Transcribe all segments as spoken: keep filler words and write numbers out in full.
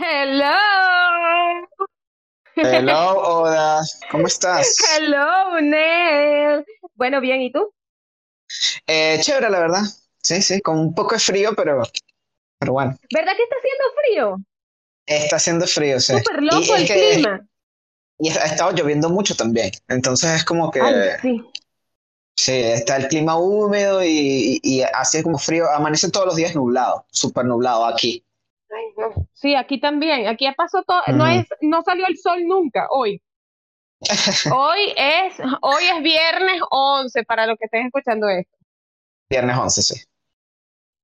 Hello. Hello, Oda. ¿Cómo estás? Hello, Nel. Bueno, bien, ¿y tú? Eh, chévere, la verdad. Sí, sí, con un poco de frío, pero, pero bueno. ¿Verdad que está haciendo frío? Está haciendo frío, sí. Súper loco y el es que, clima. Y ha estado lloviendo mucho también. Entonces es como que... Ay, sí. Sí, está el clima húmedo y, y, y así es como frío. Amanece todos los días nublado, súper nublado aquí. Ay, no. Sí, aquí también. Aquí pasó todo. Mm. No es, no salió el sol nunca hoy. hoy es, hoy es viernes once para los que estén escuchando esto. Viernes once, sí.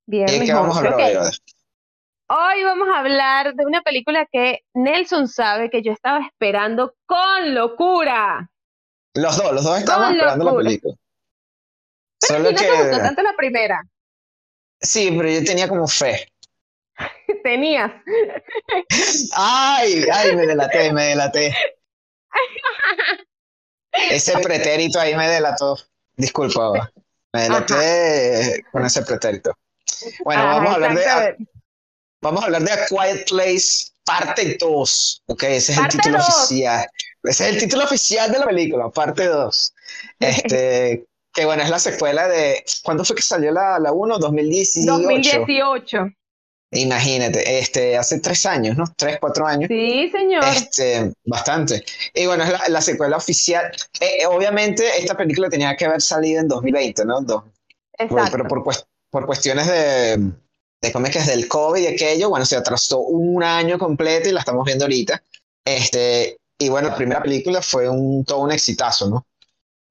Viernes ¿Y qué vamos once, a hablar okay. hoy? Hoy vamos a hablar de una película que Nelson sabe que yo estaba esperando con locura. Los dos, los dos estábamos esperando la película. Pero solo si no que... te gustó tanto la primera. Sí, pero yo tenía como fe. Tenías. Ay, ay, me delaté, me delaté. Ese pretérito ahí me delató. Disculpa, Oba. Me delaté Ajá. con ese pretérito. Bueno, Ajá, vamos a hablar de a, vamos a hablar de A Quiet Place Parte dos. Okay, ese es parte el título dos. Oficial. Ese es el título oficial de la película, Parte dos. Este... Que bueno, es la secuela de... ¿Cuándo fue que salió la, la uno? dos mil dieciocho dos mil dieciocho Imagínate, este, hace tres años, ¿no? Tres, cuatro años. Sí, señor. Este, bastante. Y bueno, es la, la secuela oficial. Eh, obviamente, esta película tenía que haber salido en dos mil veinte, ¿no? Do- Exacto. Pero por, cuest- por cuestiones de... de ¿cómo es que es? Del COVID y aquello, bueno, se atrasó un año completo y la estamos viendo ahorita. Este, y bueno, la primera película fue un, todo un exitazo, ¿no?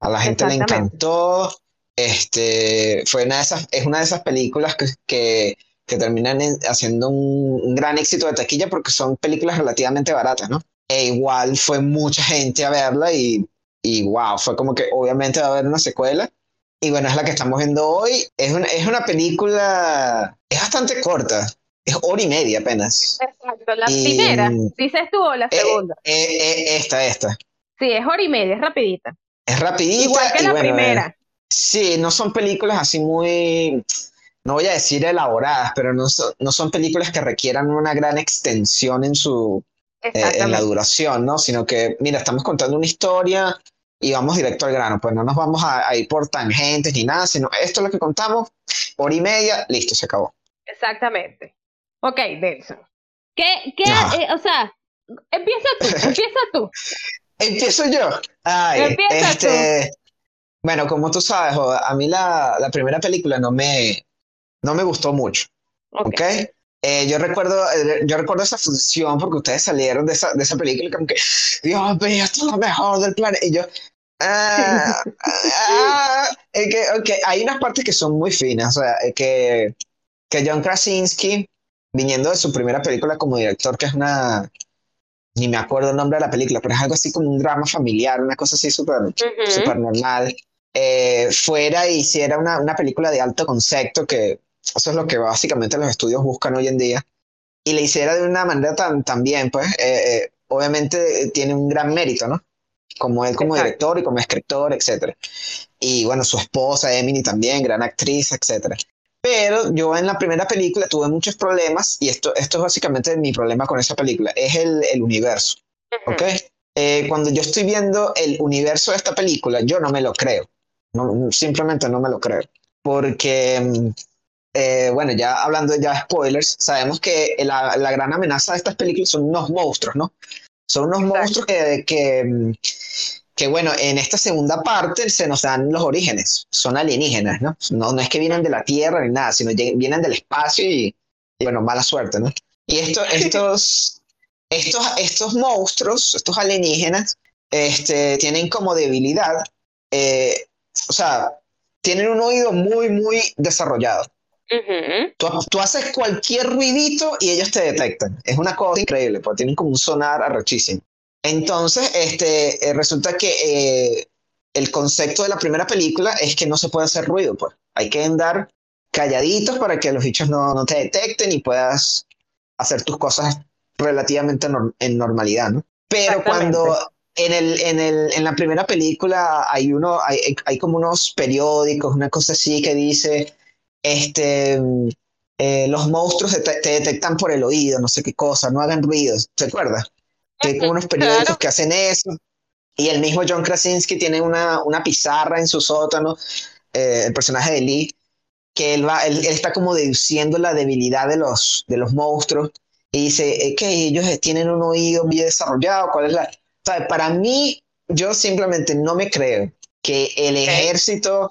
A la gente le encantó. Este, fue una de esas, es una de esas películas que, que, que terminan en, haciendo un, un gran éxito de taquilla porque son películas relativamente baratas, ¿no? E igual fue mucha gente a verla y, y wow, fue como que obviamente va a haber una secuela. Y bueno, es la que estamos viendo hoy. Es una, es una película, es bastante corta. Es hora y media apenas. Exacto, la y, primera, dices tú, o la eh, segunda. Eh, eh, esta, esta. Sí, es hora y media, es rapidita. Es rapidita. Igual que la bueno, primera. Eh, sí, no son películas así muy, no voy a decir elaboradas, pero no son, no son películas que requieran una gran extensión en su eh, en la duración, ¿no? Sino que, mira, estamos contando una historia y vamos directo al grano, pues no nos vamos a, a ir por tangentes ni nada, sino esto es lo que contamos, hora y media, listo, se acabó. Exactamente. Ok, Nelson. ¿Qué, qué, no. eh, o sea, empieza tú, empieza tú. Empiezo yo. Ay, este, bueno, como tú sabes, Oda, a mí la, la primera película no me, no me gustó mucho. Ok. ¿Okay? Eh, yo, recuerdo, yo recuerdo esa función porque ustedes salieron de esa, de esa película como que, Dios mío, esto es lo mejor del planeta. Y yo, ah, ah, es que, okay. Hay unas partes que son muy finas. O sea, que, que John Krasinski, viniendo de su primera película como director, que es una... ni me acuerdo el nombre de la película, pero es algo así como un drama familiar, una cosa así súper uh-huh. súper normal, eh, fuera y hiciera una, una película de alto concepto, que eso es lo que básicamente los estudios buscan hoy en día, y le hiciera de una manera tan, tan bien, pues, eh, eh, obviamente tiene un gran mérito, ¿no? Como él como Exacto. director y como escritor, etcétera. Y bueno, su esposa, Emily también, gran actriz, etcétera. Pero yo en la primera película tuve muchos problemas, y esto, esto es básicamente mi problema con esa película, es el, el universo, uh-huh. ¿ok? Eh, cuando yo estoy viendo el universo de esta película, yo no me lo creo, no, simplemente no me lo creo, porque, eh, bueno, ya hablando ya de spoilers, sabemos que la, la gran amenaza de estas películas son unos monstruos, ¿no? Son unos Exacto. monstruos que... que Que bueno, en esta segunda parte se nos dan los orígenes, son alienígenas, ¿no? No, no es que vienen de la Tierra ni nada, sino que vienen del espacio y, y bueno, mala suerte, ¿no? Y esto, estos, estos, estos monstruos, estos alienígenas, este, tienen como debilidad, eh, o sea, tienen un oído muy, muy desarrollado. Uh-huh. Tú, tú haces cualquier ruidito y ellos te detectan. Es una cosa increíble, porque tienen como un sonar arrechísimo. Entonces, este, eh, resulta que eh, el concepto de la primera película es que no se puede hacer ruido, pues. Hay que andar calladitos para que los bichos no, no te detecten y puedas hacer tus cosas relativamente nor- en normalidad, ¿no? Pero cuando en, el, en, el, en la primera película hay, uno, hay, hay como unos periódicos, una cosa así que dice, este, eh, los monstruos te, te detectan por el oído, no sé qué cosa, no hagan ruidos, ¿te acuerdas? Que hay como unos periódicos claro. que hacen eso, y el mismo John Krasinski tiene una, una pizarra en su sótano, eh, el personaje de Lee, que él, va, él, él está como deduciendo la debilidad de los, de los monstruos, y dice, eh, que ellos tienen un oído muy desarrollado, ¿cuál es la...? O sea, para mí, yo simplemente no me creo que el ejército,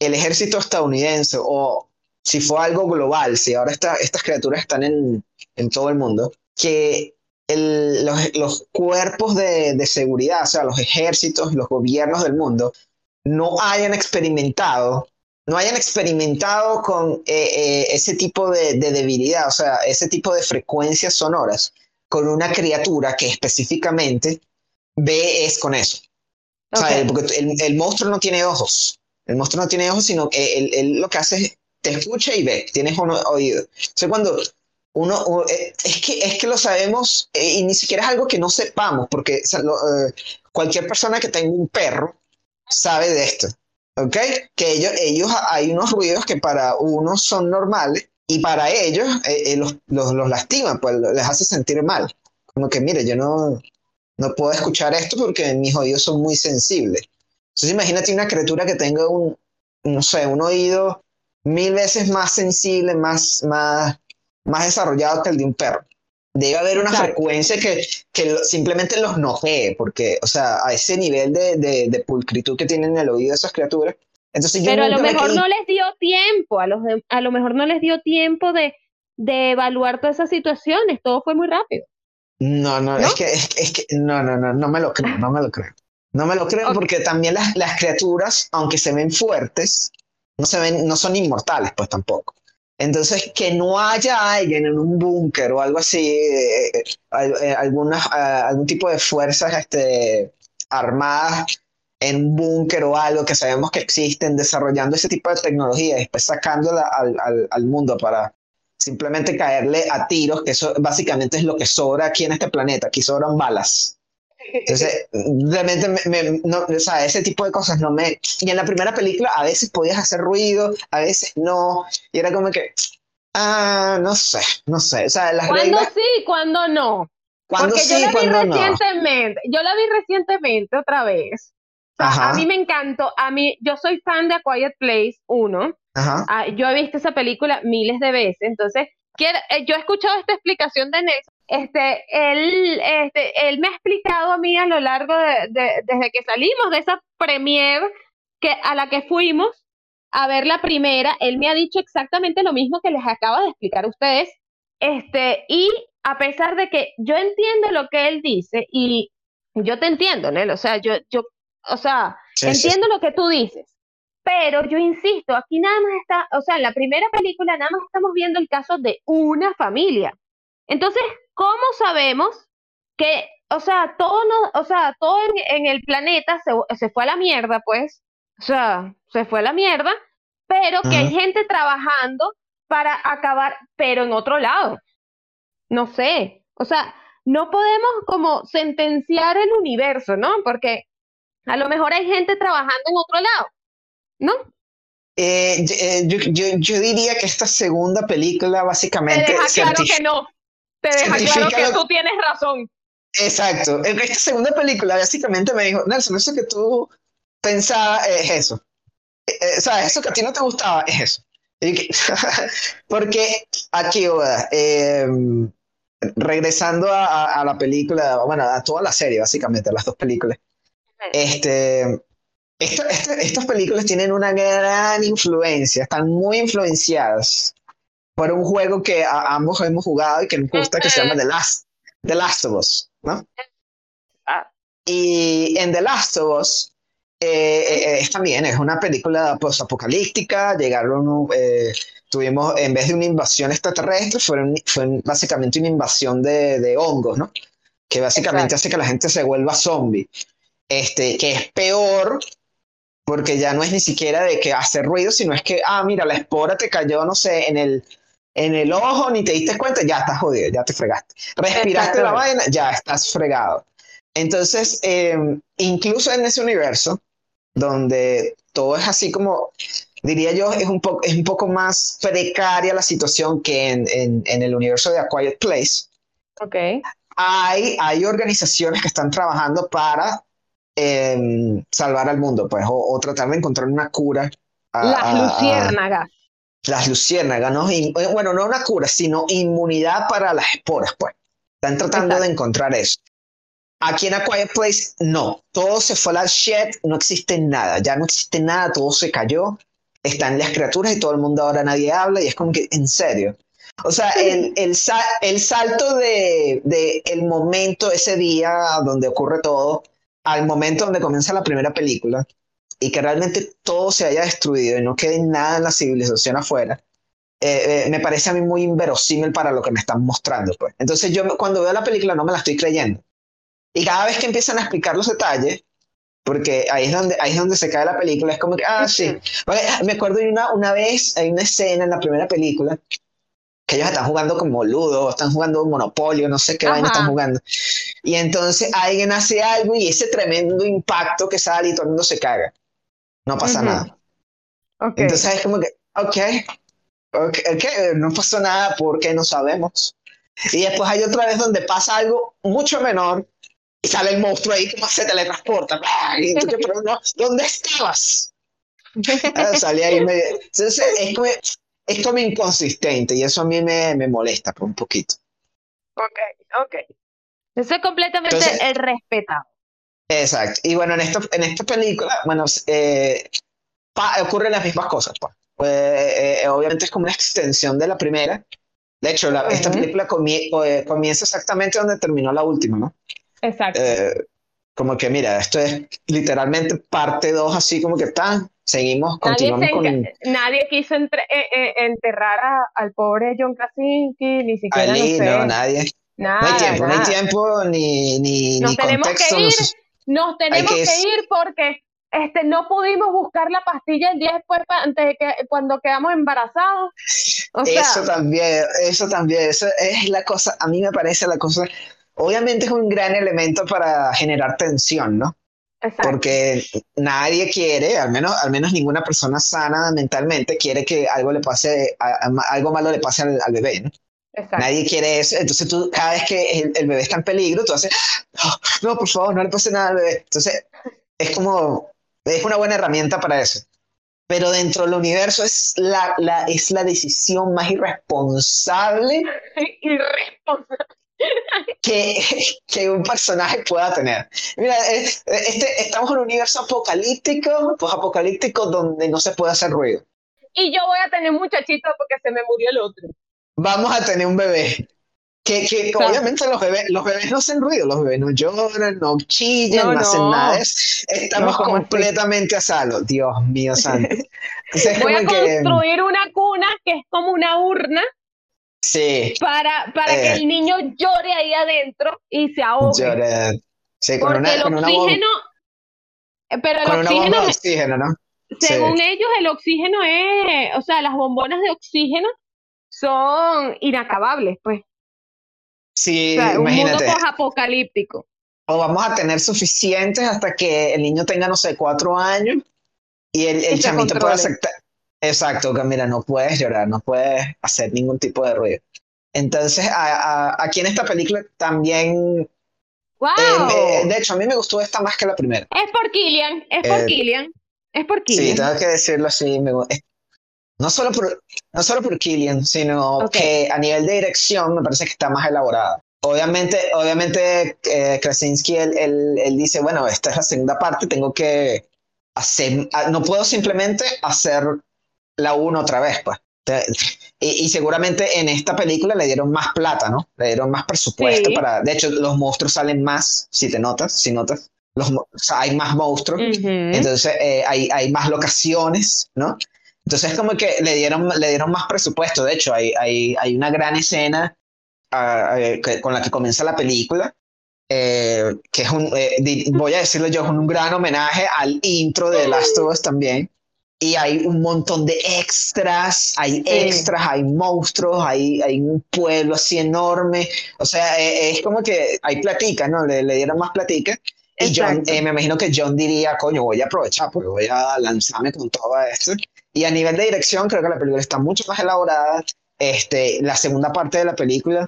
el ejército estadounidense, o si fue algo global, si ahora está, estas criaturas están en, en todo el mundo, que el, los, los cuerpos de, de seguridad, o sea, los ejércitos, los gobiernos del mundo, no hayan experimentado, no hayan experimentado con eh, eh, ese tipo de, de debilidad, o sea, ese tipo de frecuencias sonoras, con una criatura que específicamente ve es con eso. Okay. O sea, el, porque el, el monstruo no tiene ojos. El monstruo no tiene ojos, sino que él, él lo que hace es te escucha y ve. Tienes un oído. O sea, cuando uno... uno es, que, es que lo sabemos eh, y ni siquiera es algo que no sepamos, porque o sea, lo, eh, cualquier persona que tenga un perro sabe de esto. ¿Ok? Que ellos, ellos hay unos ruidos que para unos son normales y para ellos eh, eh, los, los, los lastiman, pues les hace sentir mal. Como que, mire, yo no... no puedo escuchar esto porque mis oídos son muy sensibles. Entonces imagínate una criatura que tenga un, no sé, un oído mil veces más sensible, más, más, más desarrollado que el de un perro. Debe haber una claro. frecuencia que, que simplemente los nojee, porque, o sea, a ese nivel de, de, de pulcritud que tienen en el oído esas criaturas. Entonces, yo Pero a lo mejor me no les dio tiempo, a, los de, a lo mejor no les dio tiempo de, de evaluar todas esas situaciones, todo fue muy rápido. No, no, no, es que, es, es que no, no, no, no me lo creo, no me lo creo. No me lo creo okay. porque también las, las criaturas, aunque se ven fuertes, no se ven, no son inmortales, pues tampoco. Entonces, que no haya alguien en un búnker o algo así, eh, eh, algunas, eh, algún tipo de fuerzas este, armadas en un búnker o algo que sabemos que existen, desarrollando ese tipo de tecnología y después sacándola al, al, al mundo para... simplemente caerle a tiros, que eso básicamente es lo que sobra aquí en este planeta, aquí sobran balas. Entonces, realmente, me, me, no, o sea, ese tipo de cosas no me... Y en la primera película a veces podías hacer ruido, a veces no, y era como que, ah, no sé, no sé. O sea, las ¿Cuándo reglas... sí, cuándo no? ¿Cuándo Porque sí, yo la vi recientemente, no? yo la vi recientemente otra vez. O sea, a mí me encantó, a mí, yo soy fan de A Quiet Place uno. Ajá. Ah, yo he visto esa película miles de veces, entonces quiero, eh, yo he escuchado esta explicación de Nelson, este, él, este, él me ha explicado a mí a lo largo de, de desde que salimos de esa premiere que, a la que fuimos a ver la primera, él me ha dicho exactamente lo mismo que les acabo de explicar a ustedes, este, y a pesar de que yo entiendo lo que él dice, y yo te entiendo, Nel, o sea, yo, yo o sea, sí, entiendo sí. lo que tú dices. Pero yo insisto, aquí nada más está, o sea, en la primera película nada más estamos viendo el caso de una familia. Entonces, ¿cómo sabemos que, o sea, todo, no, o sea, todo en, en el planeta se, se fue a la mierda, pues? O sea, se fue a la mierda, pero uh-huh. que hay gente trabajando para acabar, pero en otro lado. No sé, o sea, no podemos como sentenciar el universo, ¿no? Porque a lo mejor hay gente trabajando en otro lado. ¿No? Eh, eh, yo, yo, yo diría que esta segunda película básicamente... Te deja claro que no. Te deja claro que lo... tú tienes razón. Exacto. Esta segunda película básicamente me dijo, Nelson, eso que tú pensabas es eso. Eh, eh, o sea, eso que a ti no te gustaba es eso. Que... Porque aquí, eh, regresando a, a la película, bueno, a toda la serie básicamente, a las dos películas, este... Esto, esto, estas películas tienen una gran influencia, están muy influenciadas por un juego que a, ambos hemos jugado y que nos gusta, que se llama The Last, The Last of Us, ¿no? Y en The Last of Us, eh, eh, también es una película post-apocalíptica, llegaron, eh, tuvimos, en vez de una invasión extraterrestre, fue, un, fue un, básicamente una invasión de, de hongos, ¿no? Que básicamente Exacto. hace que la gente se vuelva zombie, este, que es peor... Porque ya no es ni siquiera de que hace ruido, sino es que, ah, mira, la espora te cayó, no sé, en el, en el ojo, ni te diste cuenta, ya estás jodido, ya te fregaste. Respiraste la vaina, ya estás fregado. Entonces, eh, incluso en ese universo, donde todo es así como, diría yo, es un, po- es un poco más precaria la situación que en, en, en el universo de A Quiet Place. Okay. Hay, hay organizaciones que están trabajando para eh, salvar al mundo, pues, o, o tratar de encontrar una cura. A, las a, luciérnagas. A, las luciérnagas, ¿no? In, bueno, no una cura, sino inmunidad para las esporas, pues. Están tratando Exacto. de encontrar eso. Aquí en A Quiet Place, no. Todo se fue a la shit, no existe nada. Ya no existe nada, todo se cayó. Están las criaturas y todo el mundo ahora nadie habla y es como que, en serio. O sea, el, el, sal, el salto de, de el momento, ese día donde ocurre todo, al momento donde comienza la primera película y que realmente todo se haya destruido y no quede nada en la civilización afuera, eh, eh, me parece a mí muy inverosímil para lo que me están mostrando, pues. Entonces yo cuando veo la película no me la estoy creyendo. Y cada vez que empiezan a explicar los detalles, porque ahí es donde, ahí es donde se cae la película, es como que, ah, sí. Porque me acuerdo de una, una vez, hay una escena en la primera película que ellos están jugando como Ludo, están jugando Monopolio, no sé qué vaina están jugando. Y entonces alguien hace algo y ese tremendo impacto que sale y todo el mundo se caga. No pasa uh-huh. nada. Okay. Entonces es como que, okay, okay, ok, no pasó nada porque no sabemos. Y después hay otra vez donde pasa algo mucho menor y sale el monstruo ahí como se teletransporta. Y tú te preguntas, ¿dónde estabas? Salí ahí medio. Entonces es como... Es como inconsistente y eso a mí me, me molesta por un poquito. Ok, ok. Eso es completamente Entonces, el respetado. Exacto. Y bueno, en, esto, en esta película, bueno, eh, pa, ocurren las mismas cosas. Pa. Pues, eh, obviamente es como una extensión de la primera. De hecho, la, uh-huh. esta película comie, eh, comienza exactamente donde terminó la última, ¿no? Exacto. Eh, como que mira, esto es literalmente parte dos, así como que tan... Seguimos, continuamos con... Nadie quiso entre, eh, enterrar a, al pobre John Krasinski, ni siquiera Ali, no, sé. no nadie. Nada, no hay tiempo, nada. no hay tiempo, ni, ni, nos ni tenemos contexto. Que ir, no sé. Nos tenemos que, que ir porque este, no pudimos buscar la pastilla el día después pa, antes de que, cuando quedamos embarazados. O sea, eso también, eso también, eso es la cosa, a mí me parece la cosa... Obviamente es un gran elemento para generar tensión, ¿no? Exacto. Porque nadie quiere, al menos, al menos ninguna persona sana mentalmente quiere que algo le pase, a, a, algo malo le pase al, al bebé, ¿no? Exacto. Nadie quiere eso. Entonces tú, cada vez que el, el bebé está en peligro, tú haces, oh, no, por favor, no le pase nada al bebé. Entonces es como, es una buena herramienta para eso. Pero dentro del universo es la, la, es la decisión más irresponsable. Irresponsable. Que, que un personaje pueda tener. Mira, este, estamos en un universo apocalíptico, pues apocalíptico donde no se puede hacer ruido. Y yo voy a tener un muchachito porque se me murió el otro. Vamos a tener un bebé. Que, que claro. Obviamente los bebés, los bebés no hacen ruido, los bebés no lloran, no chillan, no, no hacen no. nada. Estamos no, completamente así. A salvo. Dios mío santo. Entonces, voy a construir que, una cuna que es como una urna. Sí. Para, para eh, que el niño llore ahí adentro y se ahogue. Llore. Sí, con una, el con oxígeno. Una, pero el con oxígeno. Una bomba de oxígeno, ¿no? Según sí. ellos, el oxígeno es. O sea, las bombonas de oxígeno son inacabables, pues. Sí, o sea, imagínate. Un mundo posapocalíptico. O vamos a tener suficientes hasta que el niño tenga, no sé, cuatro años y el, el y chamito pueda aceptar. Exacto, que mira, no puedes llorar, no puedes hacer ningún tipo de ruido. Entonces, a, a, aquí en esta película también... ¡Wow! Eh, eh, de hecho, a mí me gustó esta más que la primera. Es por Cillian, es por eh, Cillian, es por Cillian. Sí, tengo que decirlo así. Me, eh, no, solo por, no solo por Cillian, sino okay. que a nivel de dirección me parece que está más elaborada. Obviamente, obviamente eh, Krasinski, él, él, él dice, bueno, esta es la segunda parte, tengo que hacer... No puedo simplemente hacer... la uno otra vez, pues. Y, y seguramente en esta película le dieron más plata, ¿no? Le dieron más presupuesto sí. para... De hecho, los monstruos salen más, si te notas, si notas. Los, o sea, hay más monstruos. Uh-huh. Entonces, eh, hay, hay más locaciones, ¿no? Entonces, como que le dieron, le dieron más presupuesto. De hecho, hay, hay, hay una gran escena uh, que, con la que comienza la película, eh, que es un... Eh, di, voy a decirlo yo, es un gran homenaje al intro de The Last of Us también. Y hay un montón de extras, hay extras, hay monstruos, hay, hay un pueblo así enorme. O sea, es, es como que hay platica, ¿no? Le, le dieron más platica. Y John, eh, me imagino que John diría, coño, voy a aprovechar, porque voy a lanzarme con todo esto. Y a nivel de dirección, creo que la película está mucho más elaborada. Este, la segunda parte de la película,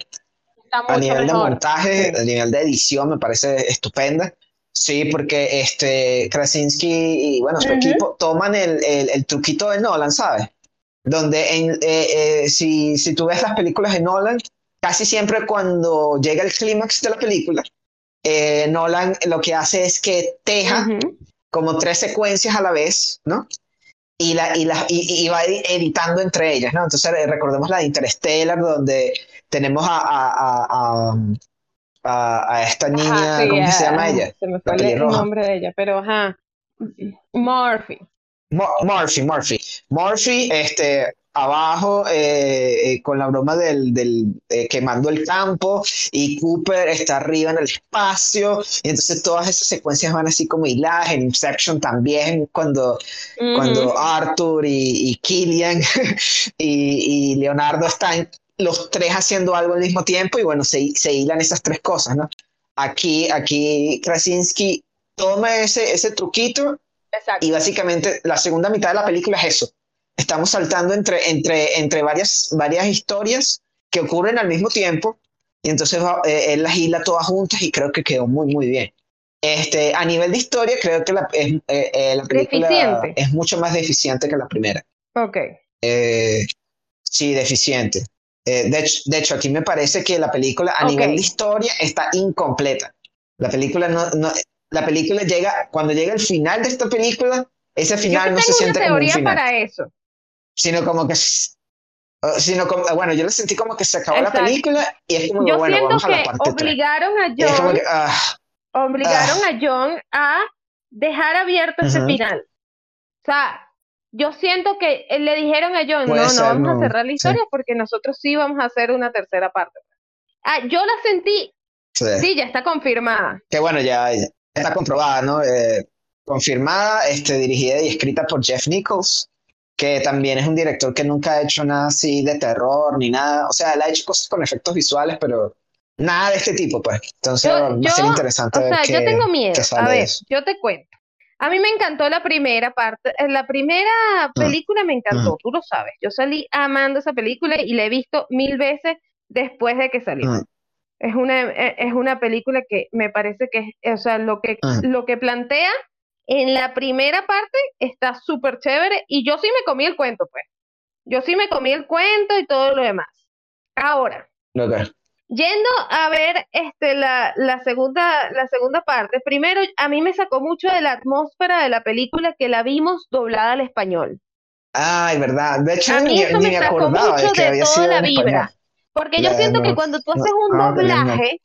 a nivel de montaje, a nivel de edición, me parece estupenda. Sí, porque este, Krasinski y bueno, su uh-huh. equipo toman el, el, el truquito de Nolan, ¿sabes? Donde en, eh, eh, si, si tú ves las películas de Nolan, casi siempre cuando llega el clímax de la película, eh, Nolan lo que hace es que teja uh-huh. como tres secuencias a la vez, ¿no? Y, la, y, la, y, y va editando entre ellas, ¿no? Entonces recordemos la de Interstellar, donde tenemos a, a, a, a, a esta niña, ajá, sí, ¿cómo yeah. se llama ella? Se me fue el nombre de ella, pero ajá, Murphy. Mo- Murphy, Murphy. Murphy, este, abajo, eh, eh, con la broma del, del eh, quemando el campo, y Cooper está arriba en el espacio, y entonces todas esas secuencias van así como hiladas. En Inception también, cuando, mm-hmm. cuando Arthur y, y Cillian y, y Leonardo están los tres haciendo algo al mismo tiempo, y bueno, se, se hilan esas tres cosas, ¿no? Aquí, aquí Krasinski toma ese, ese truquito. Exacto. Y básicamente la segunda mitad de la película es eso. Estamos saltando entre, entre, entre varias, varias historias que ocurren al mismo tiempo, y entonces va, eh, él las hila todas juntas, y creo que quedó muy, muy bien. Este, a nivel de historia, creo que la, es, eh, eh, la película deficiente. Es mucho más deficiente que la primera. Ok. Eh, sí, deficiente. Eh, de, de hecho, aquí me parece que la película, a okay. nivel de historia, está incompleta. La película no... no La película llega, cuando llega el final de esta película, ese final no se siente como un final. Yo tengo una teoría para eso. Sino como que, sino como, bueno, yo lo sentí como que se acabó Exacto. la película, y es como que, bueno, vamos a la parte tres. Yo siento que obligaron a John, que, ah, obligaron ah, a John a dejar abierto uh-huh. ese final. O sea, yo siento que le dijeron a John, Puede no, ser, no vamos no, a cerrar la historia sí. porque nosotros sí vamos a hacer una tercera parte. Ah, yo la sentí, sí, sí ya está confirmada. Que bueno, ya... ya. Está comprobada, ¿no? Eh, confirmada, este, dirigida y escrita por Jeff Nichols, que también es un director que nunca ha hecho nada así de terror ni nada. O sea, él ha hecho cosas con efectos visuales, pero nada de este tipo, pues. Entonces yo, va yo, a ser interesante o ver sea, qué, yo tengo miedo. A ver, yo te cuento. A mí me encantó la primera parte, la primera película uh-huh. me encantó, uh-huh. tú lo sabes. Yo salí amando esa película y la he visto mil veces después de que salió. Uh-huh. Es una, es una película que me parece que es, o sea, lo que, uh-huh. lo que plantea en la primera parte está súper chévere, y yo sí me comí el cuento, pues. Yo sí me comí el cuento y todo lo demás. Ahora, okay. yendo a ver este, la, la, segunda, la segunda parte, primero, a mí me sacó mucho de la atmósfera de la película que la vimos doblada al español. Ay, verdad. De hecho, a mí ni, eso ni me sacó acordaba mucho de, que había toda la vibra. Español. Porque yo yeah, siento no, que cuando tú haces un no, doblaje,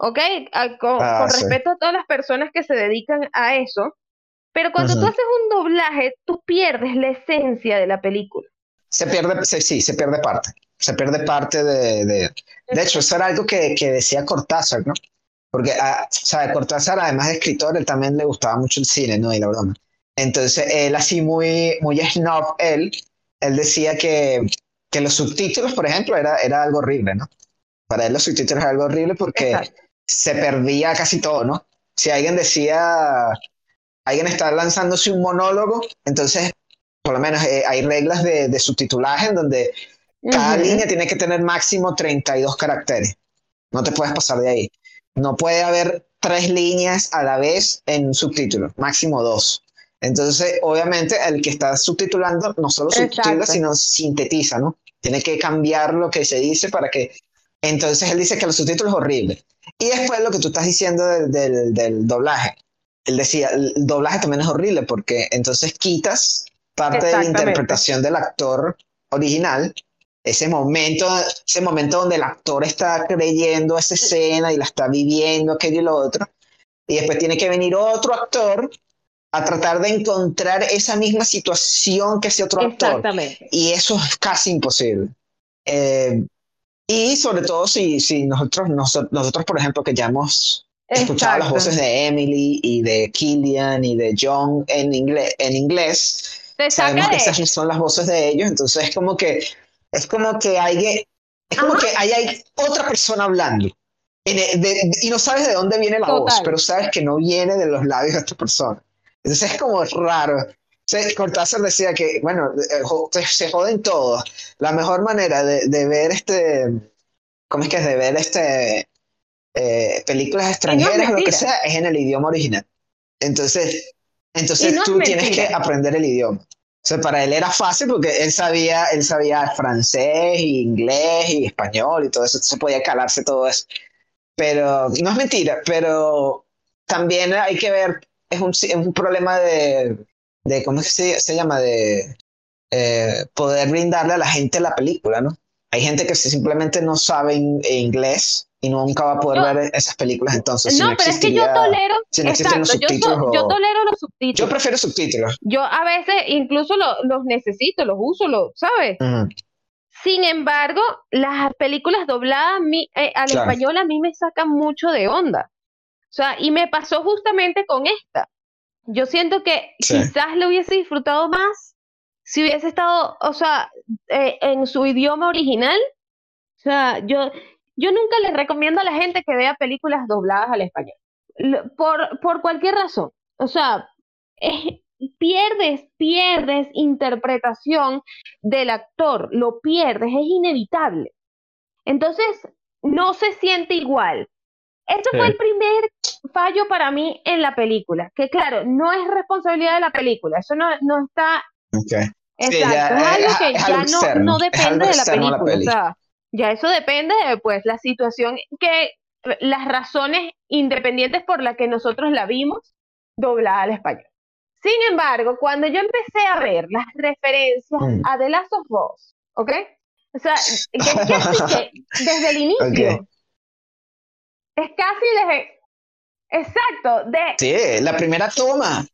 no. ¿ok? A, con, ah, con respeto sí. a todas las personas que se dedican a eso, pero cuando uh-huh. tú haces un doblaje, tú pierdes la esencia de la película. Se pierde, se, sí, se pierde parte. Se pierde parte de... De, de hecho, eso era algo que, que decía Cortázar, ¿no? Porque, a, o sea, Cortázar, además de escritor, él también le gustaba mucho el cine, ¿no? Y la broma. Entonces, él así muy, muy snob, él, él decía que... que los subtítulos, por ejemplo, era, era algo horrible, ¿no? Para él los subtítulos era algo horrible porque Exacto. se perdía casi todo, ¿no? Si alguien decía, alguien está lanzándose un monólogo, entonces, por lo menos, eh, hay reglas de, de subtitulaje en donde uh-huh. cada línea tiene que tener máximo treinta y dos caracteres. No te puedes pasar de ahí. No puede haber tres líneas a la vez en un subtítulo, máximo dos. Entonces, obviamente, el que está subtitulando no solo subtitula, Exacto. sino sintetiza, ¿no? Tiene que cambiar lo que se dice para que... Entonces, él dice que los subtítulos son horribles. Y después, lo que tú estás diciendo del, del, del doblaje. Él decía, el doblaje también es horrible porque entonces quitas parte de la interpretación del actor original. Ese momento, ese momento donde el actor está creyendo esa escena y la está viviendo, aquello y lo otro. Y después tiene que venir otro actor... a tratar de encontrar esa misma situación que ese otro actor. Exactamente. Y eso es casi imposible. Eh, y sobre todo si, si nosotros, nosotros, nosotros, por ejemplo, que ya hemos Exacto. escuchado las voces de Emily y de Cillian y de John en, ingle- en inglés, sabemos que esas son las voces de ellos, entonces es como que, es como que hay, es como que hay, hay otra persona hablando. En, de, de, y no sabes de dónde viene la Total. voz, pero sabes que no viene de los labios de esta persona. Entonces es como raro. O Sí, Cortázar decía que, bueno, eh, jo- se, se joden todos. La mejor manera de, de ver este, ¿cómo es que es? De ver este, eh, películas extranjeras o lo que mentira. sea, es en el idioma original. Entonces, entonces Y no es tú tienes mentira. que aprender el idioma. O sea, para él era fácil porque él sabía, él sabía francés, y inglés y español y todo eso, entonces podía calarse todo eso. Pero no es mentira, pero también hay que ver, es un, es un problema de, de, ¿cómo es que se, se llama? De eh, poder brindarle a la gente la película, ¿no? Hay gente que simplemente no sabe in- inglés y nunca va a poder yo, ver esas películas, entonces. No, si no pero es que yo tolero, si no exacto, los subtítulos yo, so, yo tolero los subtítulos. Yo prefiero subtítulos. Yo a veces incluso lo, los necesito, los uso, los, ¿sabes? Uh-huh. Sin embargo, las películas dobladas mi, eh, al claro. español a mí me sacan mucho de onda. O sea, y me pasó justamente con esta. Yo siento que sí. quizás lo hubiese disfrutado más si hubiese estado, o sea, eh, en su idioma original. O sea, yo, yo nunca les recomiendo a la gente que vea películas dobladas al español. Por, por cualquier razón. O sea, eh, pierdes, pierdes interpretación del actor, lo pierdes, es inevitable. Entonces, no se siente igual. Esto sí. fue el primer fallo para mí en la película, que claro, no es responsabilidad de la película, eso no, no está... Okay. Exacto, sí, ya, es algo que es, es ya algo externo, no, no depende de la película, la película, o sea, ya eso depende de pues, la situación, que las razones independientes por las que nosotros la vimos doblada al español. Sin embargo, cuando yo empecé a ver las referencias mm. a The Last of Us, ¿ok? O sea, que, que, que, desde el inicio, okay. es casi desde... Exacto, de... Sí, la primera toma.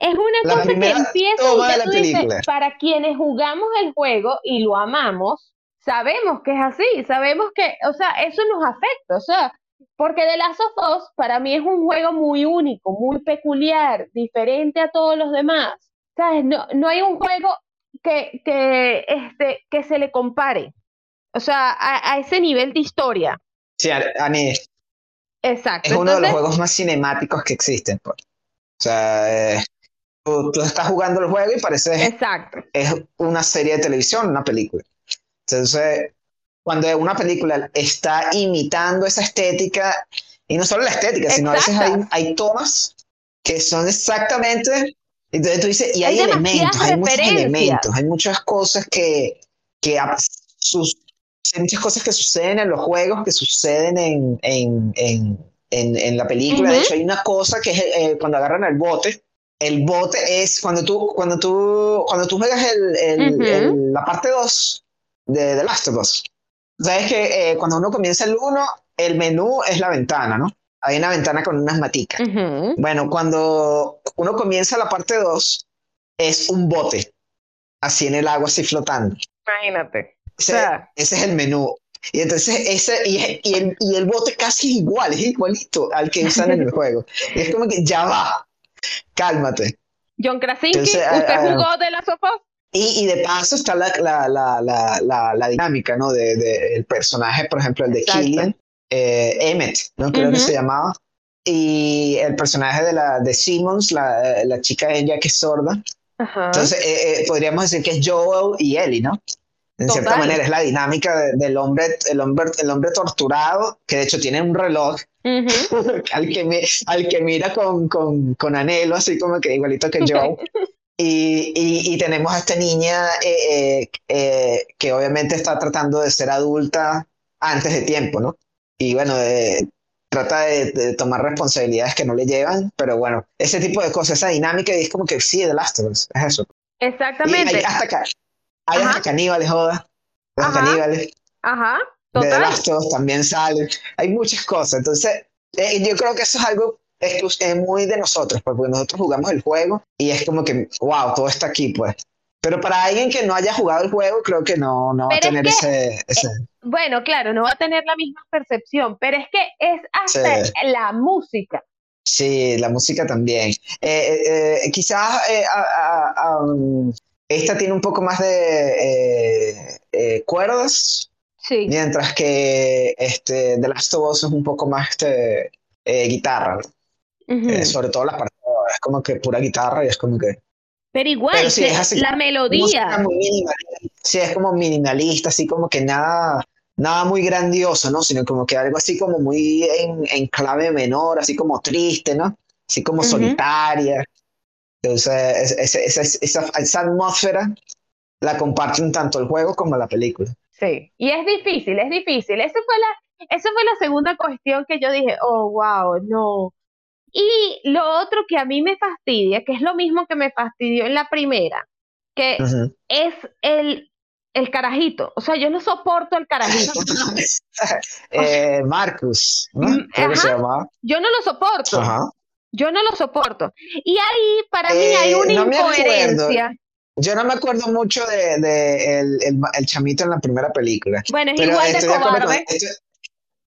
Es una la cosa que empieza y tú dices, para quienes jugamos el juego y lo amamos, sabemos que es así, sabemos que, o sea, eso nos afecta, o sea, porque The Last of Us para mí es un juego muy único, muy peculiar, diferente a todos los demás. ¿Sabes? No, no hay un juego que, que, este, que se le compare, o sea, a, a ese nivel de historia. Sí, Ani. Exacto. Es uno Entonces, de los juegos más cinemáticos que existen. Por. O sea, eh, tú, tú estás jugando el juego y parece... Exacto. Es una serie de televisión, una película. Entonces, cuando una película está imitando esa estética, y no solo la estética, sino Exacto. a veces hay, hay tomas que son exactamente... Entonces tú dices, y hay, hay elementos, hay muchos elementos, hay muchas cosas que... que sus, hay muchas cosas que suceden en los juegos, que suceden en, en, en, en, en la película. Uh-huh. De hecho, hay una cosa que es eh, cuando agarran el bote. El bote es cuando tú, cuando tú, cuando tú juegas el, el, uh-huh. el, la parte dos de The Last of Us. Sabes que eh, cuando uno comienza el uno, el menú es la ventana, ¿no? Hay una ventana con unas maticas. Uh-huh. Bueno, cuando uno comienza la parte dos, es un bote, así en el agua, así flotando. Imagínate. Ese, o sea, ese es el menú. Y entonces ese y, y, el, y el bote casi es igual, es igualito al que usan en el juego. Y es como que ya va, cálmate. John Krasinski, entonces, ¿usted uh, jugó de la sopa? Y, y de paso está la, la, la, la, la, la dinámica, ¿no? De, de, el personaje, por ejemplo, el de Exacto. Cillian, eh, Emmett, ¿no? Creo uh-huh. que se llamaba. Y el personaje de, la, de Simmons, la, la chica ella que es sorda. Uh-huh. Entonces eh, eh, podríamos decir que es Joel y Ellie, ¿no? En Total. cierta manera es la dinámica de, del hombre, el hombre, el hombre torturado, que de hecho tiene un reloj uh-huh. al, que me, al que mira con, con, con anhelo, así como que igualito que yo. Okay. Y, y, y tenemos a esta niña eh, eh, eh, que obviamente está tratando de ser adulta antes de tiempo, ¿no? Y bueno, eh, trata de, de tomar responsabilidades que no le llevan, pero bueno, ese tipo de cosas, esa dinámica, es como que sí, The Last of Us, es eso. Exactamente. Y, y hasta acá. Hay hasta caníbales, joda. Los Ajá. caníbales. Ajá, total. De Bastos también salen. Hay muchas cosas. Entonces, eh, yo creo que eso es algo exclus- eh, muy de nosotros, porque nosotros jugamos el juego y es como que, wow, todo está aquí, pues. Pero para alguien que no haya jugado el juego, creo que no, no va pero a tener es que, ese... ese... Eh, bueno, claro, no va a tener la misma percepción, pero es que es hasta sí. la música. Sí, la música también. Eh, eh, quizás... Eh, a, a, a, um, Esta tiene un poco más de eh, eh, cuerdas, sí. mientras que este, The Last of Us es un poco más este, eh, guitarra, ¿no? Uh-huh. Eh, sobre todo las partidas, es como que pura guitarra y es como que... Pero igual, pero sí, se, es así, la melodía. Sí, es como minimalista, así como que nada, nada muy grandioso, ¿no? Sino como que algo así como muy en, en clave menor, así como triste, ¿no? Así como uh-huh. solitaria. Entonces, esa, esa, esa, esa atmósfera la comparten tanto el juego como la película. Sí, y es difícil, es difícil. Esa fue la, esa fue la segunda cuestión que yo dije, oh, wow, no. Y lo otro que a mí me fastidia, que es lo mismo que me fastidió en la primera, que uh-huh. es el, el carajito. O sea, yo no soporto el carajito. eh, Marcus, ¿no? Creo que se llamaba. Yo no lo soporto. Ajá. Yo no lo soporto. Y ahí, para mí, eh, hay una no incoherencia. Yo no me acuerdo mucho de, de el, el, el chamito en la primera película. Bueno, es pero igual de cobarde. De con, estoy,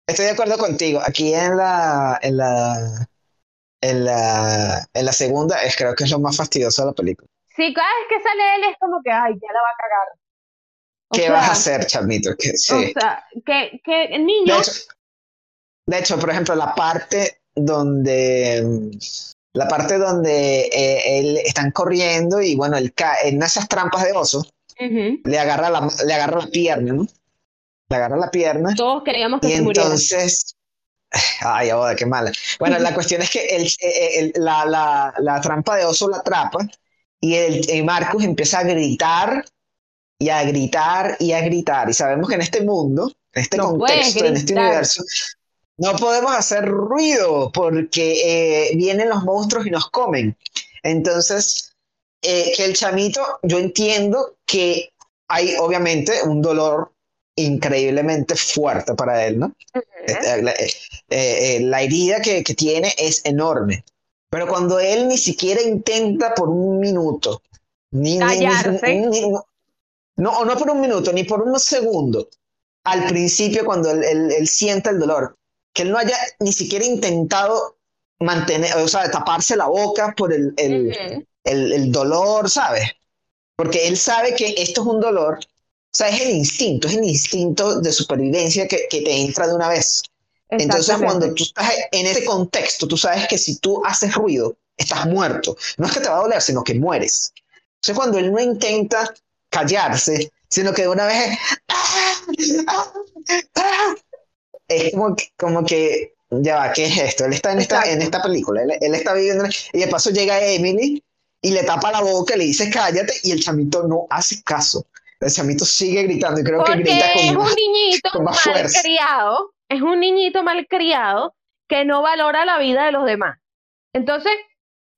estoy de acuerdo contigo. Aquí en la, en la, en la, en la segunda, es, creo que es lo más fastidioso de la película. Sí, cada vez que sale él es como que, ay, ya la va a cagar. O ¿Qué sea, vas a hacer, chamito? Que, sí. O sea, que, que niño. De hecho, de hecho, por ejemplo, la parte donde la parte donde eh, él están corriendo y bueno, él cae en esas trampas de oso, uh-huh. le agarra la le agarra la pierna, ¿no? Le agarra la pierna. Todos creíamos que y se entonces, murió. Ay, ahora qué mala. Bueno, uh-huh. la cuestión es que el, el, el, la, la, la trampa de oso la atrapa y el, el Marcus empieza a gritar y a gritar y a gritar y sabemos que en este mundo, en este no contexto, en este universo no podemos hacer ruido porque eh, vienen los monstruos y nos comen. Entonces, eh, que el chamito, yo entiendo que hay obviamente un dolor increíblemente fuerte para él, ¿no? Uh-huh. Eh, la, eh, eh, la herida que, que tiene es enorme. Pero cuando él ni siquiera intenta por un minuto, ni, callarse. Ni, ni, ni, no, no por un minuto, ni por un segundo, al principio cuando él, él, él sienta el dolor, que él no haya ni siquiera intentado mantener, o sea, taparse la boca por el, el, uh-huh. el, el dolor, ¿sabes? Porque él sabe que esto es un dolor, o sea, es el instinto, es el instinto de supervivencia que, que te entra de una vez. Entonces, cuando tú estás en ese contexto, tú sabes que si tú haces ruido, estás muerto. No es que te va a doler, sino que mueres. Entonces, cuando él no intenta callarse, sino que de una vez es... ¡Ah! ¡Ah! ¡Ah! Es como que, como que, ya va, ¿qué es esto? Él está en esta, en esta película, él, él está viviendo, y de paso llega Emily y le tapa la boca, le dice cállate, y el chamito no hace caso. El chamito sigue gritando y creo porque que grita con más fuerza. Es un niñito malcriado, es un niñito malcriado que no valora la vida de los demás. Entonces,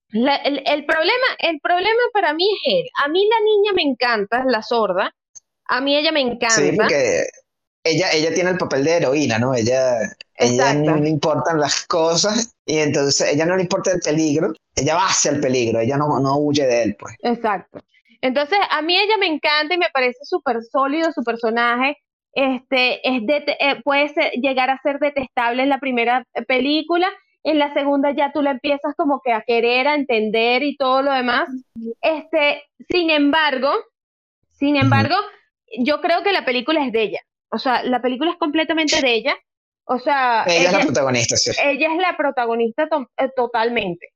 la, el, el, problema, el problema para mí es él. A mí la niña me encanta, la sorda, a mí ella me encanta. Sí, porque... Ella, ella tiene el papel de heroína, ¿no? Ella, ella no le importan las cosas y entonces ella no le importa el peligro, ella va hacia el peligro, ella no, no huye de él, pues. Exacto. Entonces, a mí ella me encanta y me parece súper sólido su personaje. Este, es de, eh, puede ser, llegar a ser detestable en la primera película, en la segunda ya tú la empiezas como que a querer, a entender y todo lo demás. Este, sin embargo, sin embargo, uh-huh. yo creo que la película es de ella. O sea, la película es completamente de ella. O sea, ella, ella es la protagonista, sí. Ella es la protagonista to- totalmente,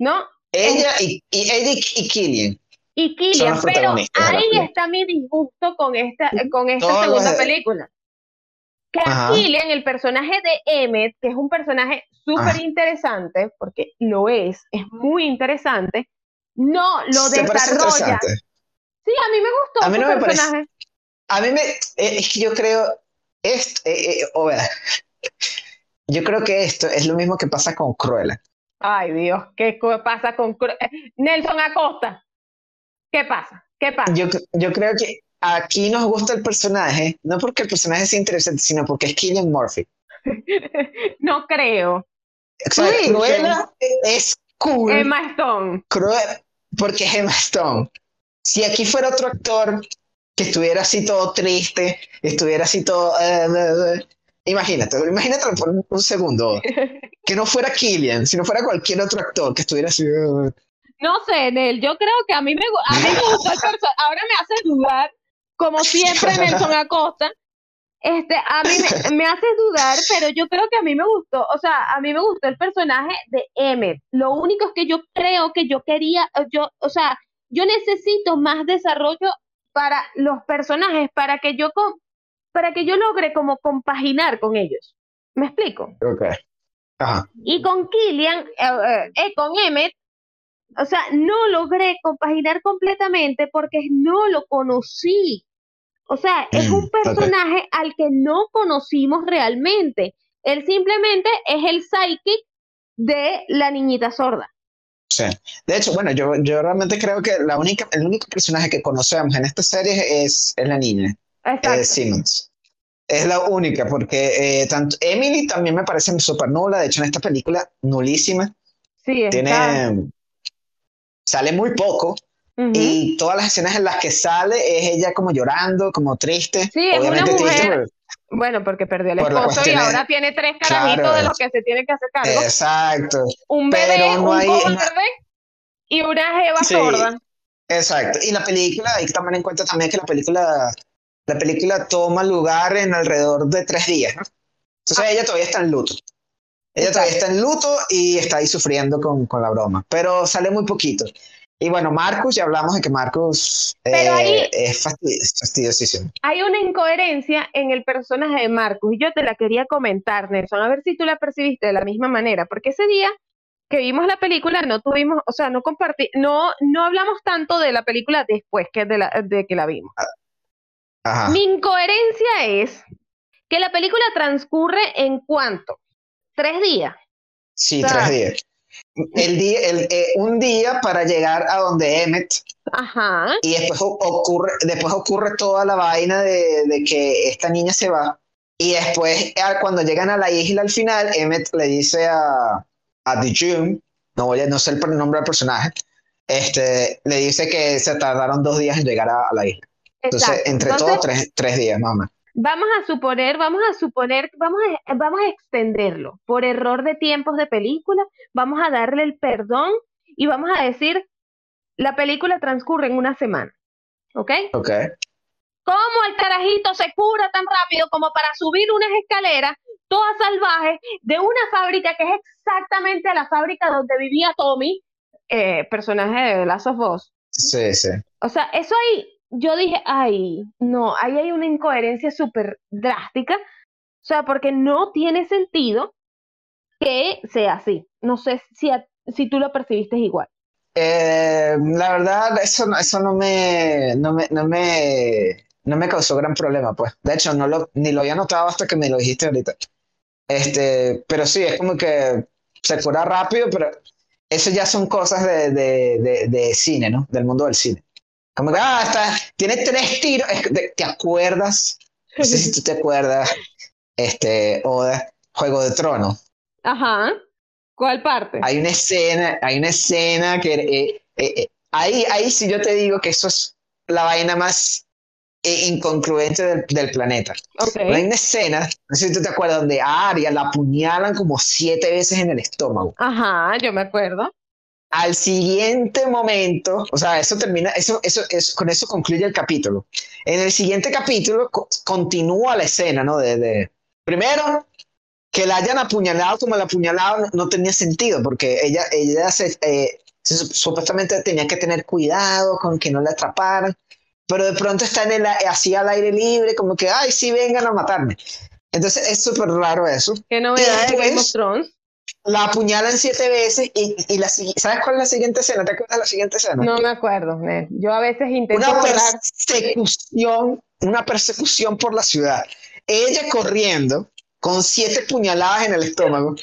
¿no? Ella y, y, ella y Cillian. Y Cillian, pero ahí está mi disgusto con esta, con esta Todos segunda los... película. Que a Cillian, el personaje de Emmett, que es un personaje súper interesante, porque lo es, es muy interesante, no lo ¿Te desarrolla. Sí, a mí me gustó a mí su no personaje. Me parece... A mí me, es que yo creo, esto, eh, eh, o sea, yo creo que esto es lo mismo que pasa con Cruella. Ay Dios, ¿qué pasa con Cruella? Nelson Acosta, ¿qué pasa? ¿Qué pasa? Yo, yo creo que aquí nos gusta el personaje, no porque el personaje sea interesante, sino porque es Cillian Murphy. No creo. O sea, sí, Cruella sí. es cool. Emma Stone. Cruella, porque es Emma Stone. Si aquí fuera otro actor... que estuviera así todo triste, estuviera así todo... Uh, uh, uh. Imagínate, imagínate por un, un segundo, que no fuera Cillian, si no fuera cualquier otro actor, que estuviera así... Uh. No sé, Nel, yo creo que a mí me, a mí me gustó el personaje, ahora me hace dudar, como siempre Nelson Acosta, este, a mí me, me hace dudar, pero yo creo que a mí me gustó, o sea, a mí me gustó el personaje de Emmett, lo único es que yo creo que yo quería, yo, o sea... yo necesito más desarrollo para los personajes, para que yo con, para que yo logre como compaginar con ellos. ¿Me explico? Okay. Ajá. Y con Cillian, eh, eh, con Emmett, o sea, no logré compaginar completamente porque no lo conocí. O sea, es un personaje okay. al que no conocimos realmente. Él simplemente es el psychic de la niñita sorda. Sí. De hecho, bueno, yo, yo realmente creo que la única, el único personaje que conocemos en esta serie es, es la niña. Exacto. Eh, Simmons. Es la única, porque eh, tanto Emily también me parece súper nula. De hecho, en esta película, nulísima. Sí, tiene claro. Sale muy poco. Uh-huh. Y todas las escenas en las que sale es ella como llorando, como triste. Sí, es obviamente una mujer. Triste porque, bueno, porque perdió el por esposo y ahora es, tiene tres carajitos claro, de los que se tienen que hacer cargo. Exacto. Un bebé, pero no un hay, cobarde no, y una jeva sorda. Sí, exacto. Y la película, hay que tomar en cuenta también que la película, la película toma lugar en alrededor de tres días, ¿no? Entonces ah. ella todavía está en luto. Ella exacto. todavía está en luto y está ahí sufriendo con, con la broma. Pero sale muy poquito. Y bueno, Marcus, ya hablamos de que Marcus eh, ahí, es fastidiosísimo. Hay una incoherencia en el personaje de Marcus, y yo te la quería comentar, Nelson, a ver si tú la percibiste de la misma manera, porque ese día que vimos la película no tuvimos, o sea, no compartí, no, no hablamos tanto de la película después que de, la, de que la vimos. Ajá. Mi incoherencia es que la película transcurre en ¿cuánto? Tres días. Sí, o sea, tres días. El día, el, eh, un día para llegar a donde Emmett. Ajá. Y después ocurre, después ocurre toda la vaina de, de que esta niña se va. Y después, cuando llegan a la isla al final, Emmett le dice a, a The June, no voy a, no sé el nombre del personaje, este, le dice que se tardaron dos días en llegar a, a la isla. Entonces, exacto. entre Entonces, todos, tres, tres días, mamá. Vamos a suponer, vamos a suponer, vamos a, vamos a extenderlo por error de tiempos de película, vamos a darle el perdón y vamos a decir, la película transcurre en una semana, ¿ok? Ok. ¿Cómo el carajito se cura tan rápido como para subir unas escaleras todas salvajes de una fábrica que es exactamente la fábrica donde vivía Tommy, eh, personaje de The Last of Us? Sí, sí. O sea, eso ahí... Yo dije, ay, no, ahí hay una incoherencia súper drástica, o sea, porque no tiene sentido que sea así. No sé si, a, si tú lo percibiste igual. Eh, la verdad, eso, eso no, me, no, me, no, me, no me causó gran problema, pues. De hecho, no lo, ni lo había notado hasta que me lo dijiste ahorita. Este, pero sí, es como que se cura rápido, pero eso ya son cosas de, de, de, de cine, ¿no? Del mundo del cine. Como que, ah, está, tiene tres tiros. ¿Te acuerdas? No sé si tú te acuerdas, este, Oda, Juego de Tronos. Ajá. ¿Cuál parte? Hay una escena, hay una escena que... Eh, eh, eh, ahí, ahí sí yo te digo que eso es la vaina más eh, incongruente del, del planeta. Okay. Hay una escena, no sé si tú te acuerdas, donde a Arya la apuñalan como siete veces en el estómago. Ajá, yo me acuerdo. Al siguiente momento, o sea, eso termina, eso, eso, eso, con eso concluye el capítulo. En el siguiente capítulo co- continúa la escena, ¿no? De, de... Primero, que la hayan apuñalado como la apuñalaron no tenía sentido, porque ella, ella se, eh, se, supuestamente tenía que tener cuidado con que no la atraparan, pero de pronto está en el, así al aire libre, como que, ay, sí, vengan a matarme. Entonces, es súper raro eso. ¿Qué novedad de Game of Thrones? La apuñalan siete veces y, y la, ¿sabes cuál es la siguiente escena? ¿Te acuerdas de la siguiente escena? No me acuerdo, Ned. Yo a veces intento... Una persecución, una persecución por la ciudad. Ella corriendo con siete puñaladas en el estómago.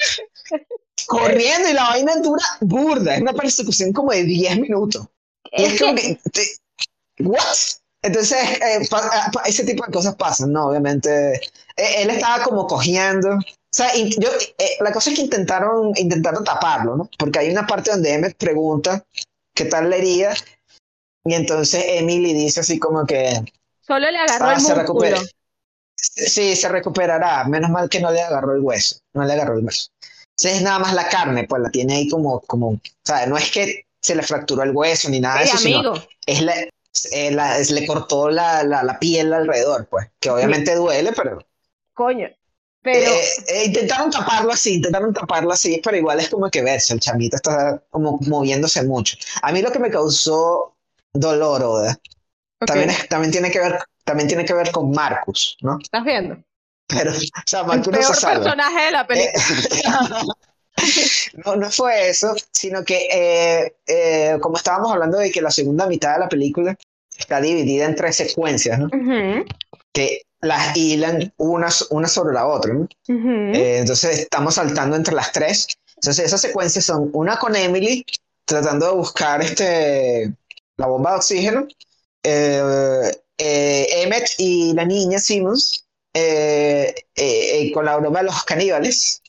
Corriendo y la vaina dura burda. Es una persecución como de diez minutos. Y es como que... Te, ¿what? Entonces, eh, pa, pa, ese tipo de cosas pasan, ¿no? Obviamente, eh, él estaba como cojeando. O sea, yo, eh, la cosa es que intentaron, intentaron taparlo, ¿no? Porque hay una parte donde Emmett pregunta qué tal la herida y entonces Emily dice así como que... Solo le agarró ah, el músculo. Se recupera. Sí, se recuperará. Menos mal que no le agarró el hueso. No le agarró el hueso. Entonces es nada más la carne, pues la tiene ahí como... como o sea, no es que se le fracturó el hueso ni nada de sí, eso, amigo. Sino es la, eh, la, es, le cortó la, la, la piel alrededor, pues. Que obviamente duele, pero... Coño. Pero... Eh, eh, intentaron taparlo así, intentaron taparlo así, pero igual es como que verse, el chamito está como moviéndose mucho. A mí lo que me causó dolor, Oda. Okay. También, es, también, tiene que ver, también tiene que ver con Marcus, ¿no? ¿Estás viendo? Pero, o sea, Marcus el no peor se salva. Personaje de la película. No, no fue eso, sino que, eh, eh, como estábamos hablando de que la segunda mitad de la película está dividida en tres secuencias, ¿no? Uh-huh. Que las hilan una, una sobre la otra, ¿no? Uh-huh. Eh, entonces estamos saltando entre las tres. Entonces esas secuencias son una con Emily tratando de buscar este, la bomba de oxígeno, eh, eh, Emmett y la niña Simmons eh, eh, eh, con la broma de los caníbales.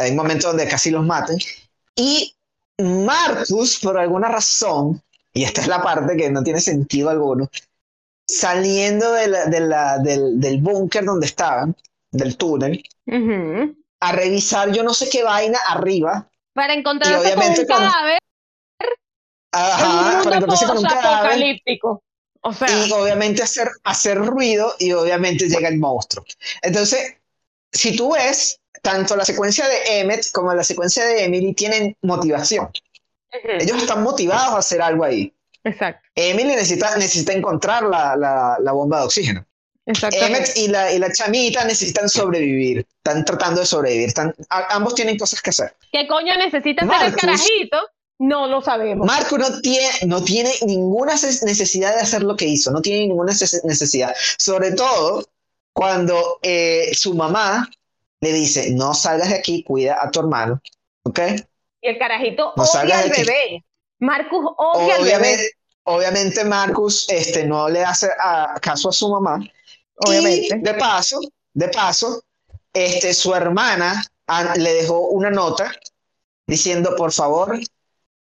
Hay un momento donde casi los maten. Y Marcus, por alguna razón, y esta es la parte que no tiene sentido alguno, saliendo de la, de la, del, del búnker donde estaban, del túnel, uh-huh. a revisar yo no sé qué vaina arriba. Para encontrarse con un cadáver. Con... Ajá, para encontrarse con un cadáver. Apocalíptico. O sea... Y obviamente hacer, hacer ruido y obviamente llega el monstruo. Entonces, si tú ves... Tanto la secuencia de Emmett como la secuencia de Emily tienen motivación. Uh-huh. Ellos están motivados a hacer algo ahí. Exacto. Emily necesita, necesita encontrar la, la, la bomba de oxígeno. Emmett y la, y la chamita necesitan sobrevivir. Están tratando de sobrevivir. Están, a, ambos tienen cosas que hacer. ¿Qué coño necesita Marcus, hacer el carajito? No lo sabemos. Marcus no tiene, no tiene ninguna necesidad de hacer lo que hizo. No tiene ninguna necesidad. Sobre todo cuando eh, su mamá le dice, no salgas de aquí, cuida a tu hermano, ¿ok? Y el carajito no odia al bebé. Marcus odia al bebé. Obviamente Marcus este, no le hace a, caso a su mamá. Obviamente. Y de paso, de paso, este, su hermana a, le dejó una nota diciendo, por favor,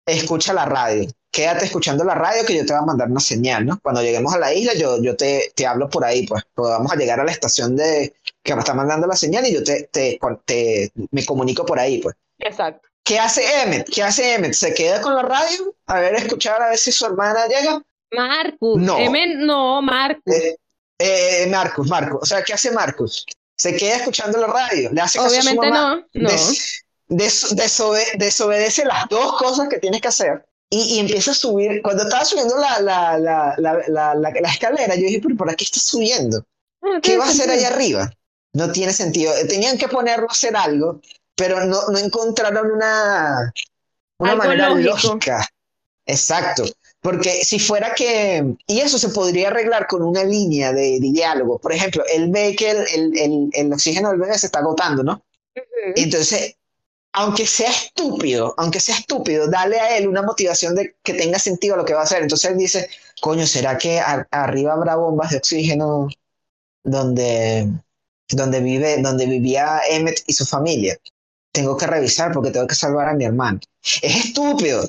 escucha la radio. Quédate escuchando la radio que yo te voy a mandar una señal, ¿no? Cuando lleguemos a la isla, yo, yo te, te hablo por ahí, pues. Pues vamos a llegar a la estación de... que me está mandando la señal y yo te, te, te, me comunico por ahí, pues. Exacto. ¿Qué hace Emmett? ¿Qué hace Emmett? ¿Se queda con la radio? A ver, escuchar a ver si su hermana llega. Marcus. No. Emmett, no, Marcus. Eh, eh, Marcus, Marcus. O sea, ¿qué hace Marcus? ¿Se queda escuchando la radio? ¿Le hace caso Obviamente a su mamá? No, no. Des, des, desobede, desobedece las dos cosas que tienes que hacer. Y, y empieza a subir. Cuando estaba subiendo la, la, la, la, la, la, la escalera, yo dije, pero ¿por qué está subiendo? Ah, ¿qué va a hacer allá arriba? No tiene sentido. Tenían que ponerlo a hacer algo, pero no, no encontraron una, una manera lógica. Exacto. Porque si fuera que... Y eso se podría arreglar con una línea de, de diálogo. Por ejemplo, él ve que el, el, el, el oxígeno del bebé se está agotando, ¿no? Uh-huh. Entonces, aunque sea estúpido, aunque sea estúpido, dale a él una motivación de que tenga sentido lo que va a hacer. Entonces él dice, coño, ¿será que a, arriba habrá bombas de oxígeno donde... Donde, vive, donde vivía Emmett y su familia? Tengo que revisar porque tengo que salvar a mi hermano. Es estúpido,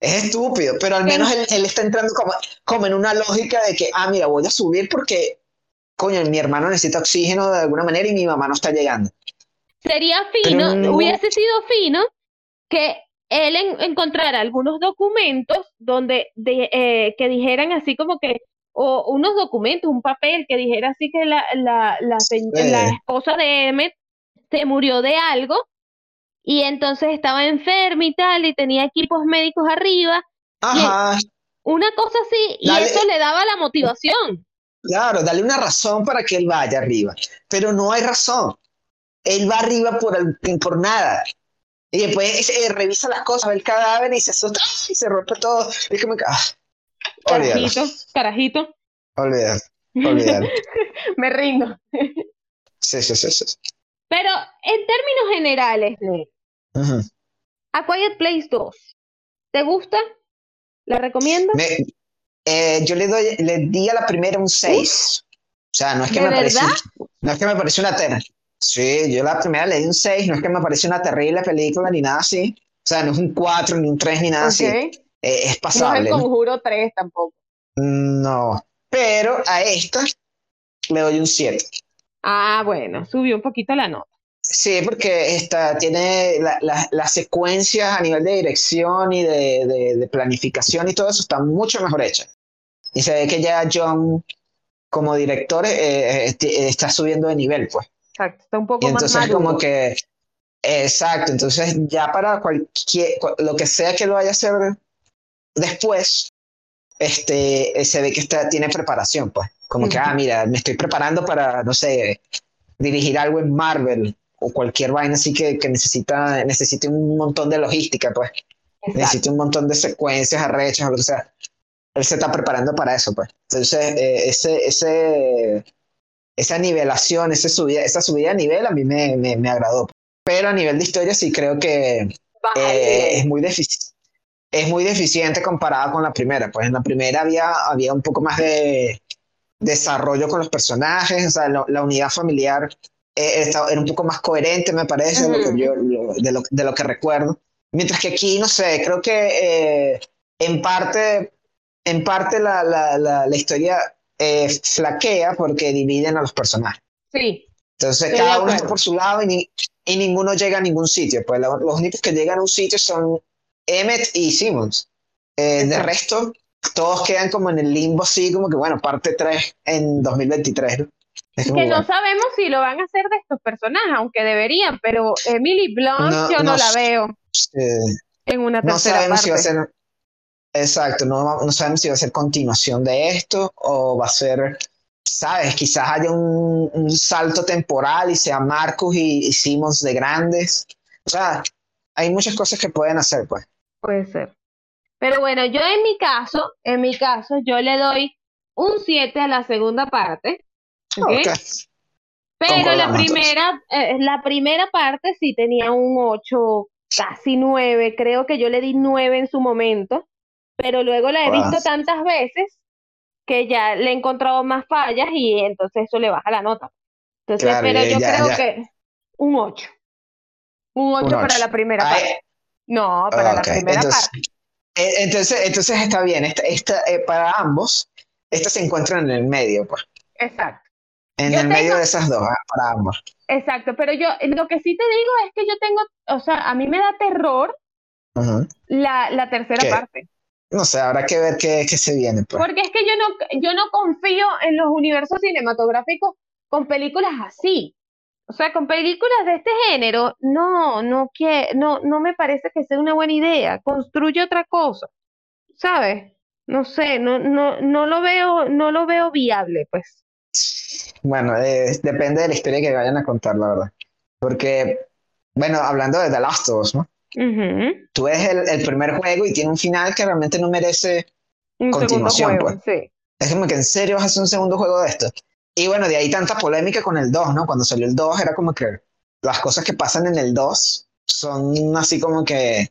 es estúpido, pero al menos él, él está entrando como, como en una lógica de que, ah, mira, voy a subir porque, coño, mi hermano necesita oxígeno de alguna manera y mi mamá no está llegando. Sería fino, no, hubiese sido fino que él en, encontrara algunos documentos donde de, eh, que dijeran así como que, o unos documentos, un papel que dijera así que la, la, la, la, eh. la esposa de Emmett se murió de algo y entonces estaba enferma y tal y tenía equipos médicos arriba. Ajá. Una cosa así y dale, eso le daba la motivación. Claro, dale una razón para que él vaya arriba, pero no hay razón. Él va arriba por, el, por nada. Y después eh, revisa las cosas, ve el cadáver y se asusta y se rompe todo. Es como que... Ah. Carajito, olvidalo. Carajito. Olvidar, olvidar. Me rindo. Sí, sí, sí, sí. Pero en términos generales, uh-huh. A Quiet Place dos, ¿te gusta? ¿La recomiendas? Me, eh, yo le doy, le di a la primera un seis. ¿Sí? O sea, no es que me pareció, no es que me pareció una terrible. Sí, yo la primera le di un seis, no es que me pareció una terrible película ni nada así. O sea, no es un cuatro, ni un tres, ni nada okay. así. Eh, es pasable. No es el Conjuro tres tampoco. No, pero a esta le doy un siete. Ah, bueno, subió un poquito la nota. Sí, porque esta tiene la, la, las secuencias a nivel de dirección y de, de, de planificación y todo eso está mucho mejor hecha. Y se ve que ya John, como director, eh, está subiendo de nivel, pues. Exacto, está un poco y más maduro. Entonces como que, exacto, entonces ya para cualquier, lo que sea que lo vaya a hacer... después este, se ve que está, tiene preparación, pues. Como uh-huh. que, ah, mira, me estoy preparando para, no sé, dirigir algo en Marvel o cualquier vaina así que, que necesita, necesite un montón de logística, pues. Exacto. Necesita un montón de secuencias, arrechas, o lo que sea. Él se está preparando para eso, pues. Entonces, eh, ese, ese, esa nivelación, esa subida, esa subida de nivel a mí me, me, me agradó. Pero a nivel de historia sí creo que eh, es muy defici- es muy deficiente comparada con la primera. Pues en la primera había, había un poco más de desarrollo con los personajes, o sea, lo, la unidad familiar eh, estaba, era un poco más coherente, me parece, uh-huh. de, lo que yo, lo, de, lo, de lo que recuerdo. Mientras que aquí, no sé, creo que eh, en parte, en parte la, la, la, la historia eh, flaquea porque dividen a los personajes. Sí. Entonces sí, cada uno está por su lado y, ni, y ninguno llega a ningún sitio. Pues la, los únicos que llegan a un sitio son Emmett y Simmons. Eh, de resto, todos quedan como en el limbo así, como que bueno, parte tres en dos mil veintitrés, ¿no? Es que no bueno. sabemos si lo van a hacer de estos personajes, aunque deberían, pero Emily Blunt no, yo no, no la veo eh, en una tercera parte. No sabemos parte. si va a ser... Exacto, no, no sabemos si va a ser continuación de esto o va a ser... Sabes, quizás haya un, un salto temporal y sea Marcus y, y Simmons de grandes. O sea, hay muchas cosas que pueden hacer, pues. Puede ser. Pero bueno, yo en mi caso, en mi caso, yo le doy un siete a la segunda parte. ¿Okay? Okay. Pero la primera, eh, la primera parte sí tenía un ocho, casi nueve. Creo que yo le di nueve en su momento. Pero luego la he wow. visto tantas veces que ya le he encontrado más fallas y entonces eso le baja la nota. Entonces, claro, pero yo ya, creo ya. que un ocho. Un ocho para ocho. La primera Ay. parte. No, para okay. la primera entonces, parte. Eh, entonces, entonces está bien. Esta, esta, eh, para ambos, estas se encuentran en el medio, pues. Exacto. En yo el tengo... medio de esas dos, ¿eh? Para ambos. Exacto, pero yo lo que sí te digo es que yo tengo, o sea, a mí me da terror uh-huh. la, la tercera ¿Qué? parte. No sé, habrá que ver qué, qué se viene. Pues. Porque es que yo no, yo no confío en los universos cinematográficos con películas así. O sea, con películas de este género, no, no, que, no, no me parece que sea una buena idea. Construye otra cosa, ¿sabes? No sé, no, no, no lo veo, no lo veo viable, pues. Bueno, eh, depende de la historia que vayan a contar, la verdad. Porque, bueno, hablando de The Last of Us, ¿no? Uh-huh. Tú ves el, el primer juego y tiene un final que realmente no merece un continuación, juego, pues. Sí. Es como que en serio vas a hacer un segundo juego de esto. Y bueno, de ahí tanta polémica con el dos, ¿no? Cuando salió el dos era como que las cosas que pasan en el dos son así como que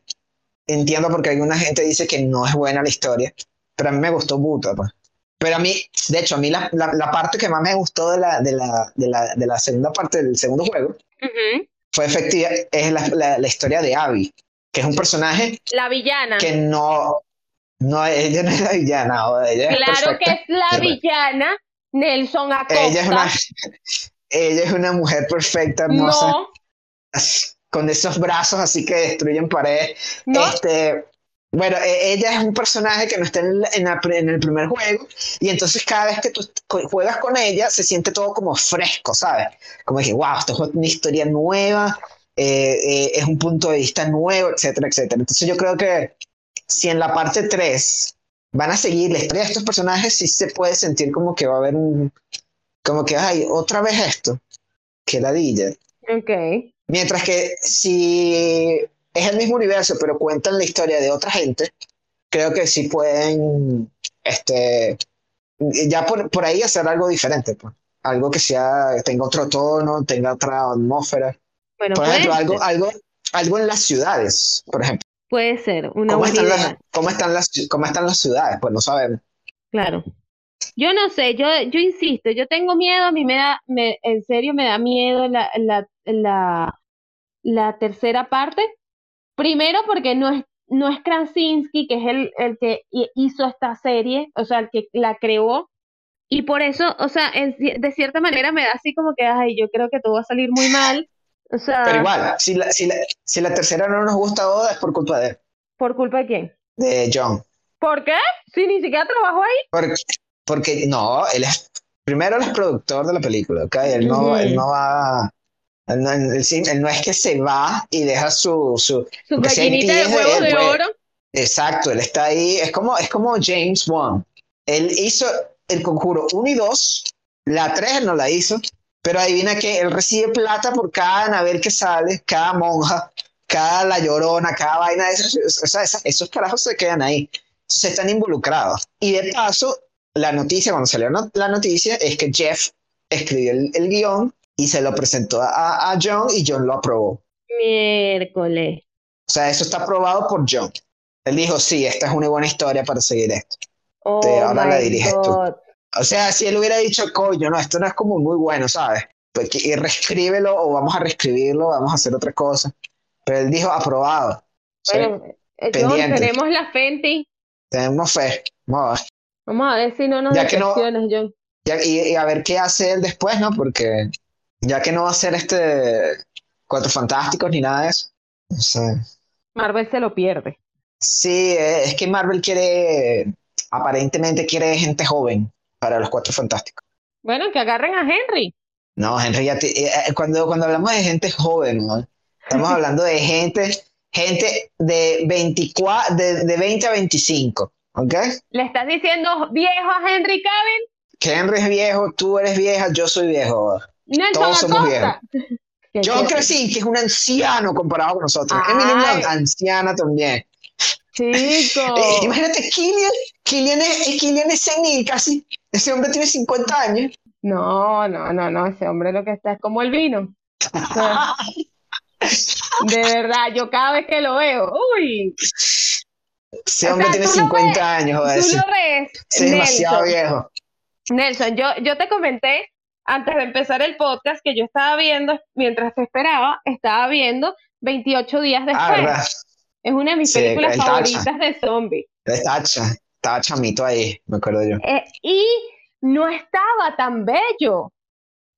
entiendo porque alguna gente dice que no es buena la historia, pero a mí me gustó buta, pues. Pero a mí, de hecho, a mí la, la, la parte que más me gustó de la, de la, de la, de la segunda parte del segundo juego uh-huh. fue efectiva, es la, la, la historia de Abby, que es un personaje... La villana. Que no... No, ella no es la villana. O ella claro es perfecta, que es la villana, Nelson Acosta. Ella es una, ella es una mujer perfecta, hermosa. No. Con esos brazos así que destruyen paredes. No. Este, bueno, ella es un personaje que no está en, la, en, la, en el primer juego, y entonces cada vez que tú juegas con ella, se siente todo como fresco, ¿sabes? Como dije, wow, esto es una historia nueva, eh, eh, es un punto de vista nuevo, etcétera, etcétera. Entonces yo creo que si en la parte tres van a seguir la historia de estos personajes, sí se puede sentir como que va a haber un... Como que, ay, otra vez esto. Qué ladilla. Ok. Mientras que si... es el mismo universo, pero cuentan la historia de otra gente, creo que sí pueden, este, ya por, por ahí hacer algo diferente, pues. Algo que sea, tenga otro tono, tenga otra atmósfera. Bueno, por ejemplo, algo, algo, algo en las ciudades, por ejemplo. Puede ser, una buena idea. Las, ¿cómo, están las, ¿Cómo están las ciudades? Pues no sabemos. Claro. Yo no sé, yo, yo insisto, yo tengo miedo, a mí me da, me, en serio me da miedo la, la, la, la tercera parte. Primero porque no es, no es Krasinski, que es el, el que hizo esta serie, o sea, el que la creó, y por eso, o sea, en, de cierta manera me da así como que, ay, yo creo que todo va a salir muy mal, o sea... Pero igual, si la, si la, si la tercera no nos gusta Oda es por culpa de él. ¿Por culpa de quién? De John. ¿Por qué? Si ni siquiera trabajó ahí. Porque, porque no, él es, primero él es productor de la película, ¿ok? Él no, uh-huh. él no va... Él no, él, él no es que se va y deja su... Su, su gallinita de huevos de oro. Exacto, él está ahí, es como, es como James Wan. Él hizo El Conjuro uno y dos, la tres no la hizo, pero adivina que él recibe plata por cada Anabel que sale, cada monja, cada La Llorona, cada vaina de esas, o sea, esas, esos carajos se quedan ahí, se están involucrados. Y de paso, la noticia, cuando salió no, la noticia, es que Jeff escribió el, el guión y se lo presentó a, a John y John lo aprobó. Miércoles. O sea, eso está aprobado por John. Él dijo, sí, esta es una buena historia para seguir esto. Oh, Te, ahora la diriges God. tú. O sea, si él hubiera dicho, coño, no, esto no es como muy bueno, ¿sabes? Pues, y reescríbelo, o vamos a reescribirlo, vamos a hacer otra cosa. Pero él dijo, aprobado. Bueno, ¿sí? John, tenemos la fe en ti. Tenemos fe. Vamos a ver, vamos a ver si no nos decepcionas, no, John. Ya, y, y a ver qué hace él después, ¿no? Porque ya que no va a hacer este Cuatro Fantásticos ni nada de eso. No sé. Marvel se lo pierde. Sí, es que Marvel quiere, aparentemente quiere gente joven para los Cuatro Fantásticos. Bueno, que agarren a Henry. No, Henry, ya te, eh, cuando, cuando hablamos de gente joven, ¿no? Estamos hablando de gente, gente de veinticuatro, de, de veinte a veinticinco, ¿ok? ¿Le estás diciendo viejo a Henry Cavill? Que Henry es viejo, tú eres vieja, yo soy viejo. Nelson Todos somos Acosta. viejos. John Krasinski es un anciano comparado con nosotros. Ay. Emily Blunt, anciana también. Chico. Eh, imagínate, Cillian, Cillian es, Cillian es senil casi. Ese hombre tiene cincuenta años. No, no, no, no. Ese hombre lo que está es como el vino. O sea, de verdad, yo cada vez que lo veo, uy. Ese hombre o sea, tiene cincuenta ves, años, joder. Tú lo ves. Es demasiado viejo. Nelson, yo, yo te comenté antes de empezar el podcast que yo estaba viendo, mientras te esperaba, estaba viendo veintiocho días después. Ah, es una de mis sí, películas favoritas tacha. de zombies. Tacha, estaba chamito ahí, me acuerdo yo. Eh, y no estaba tan bello.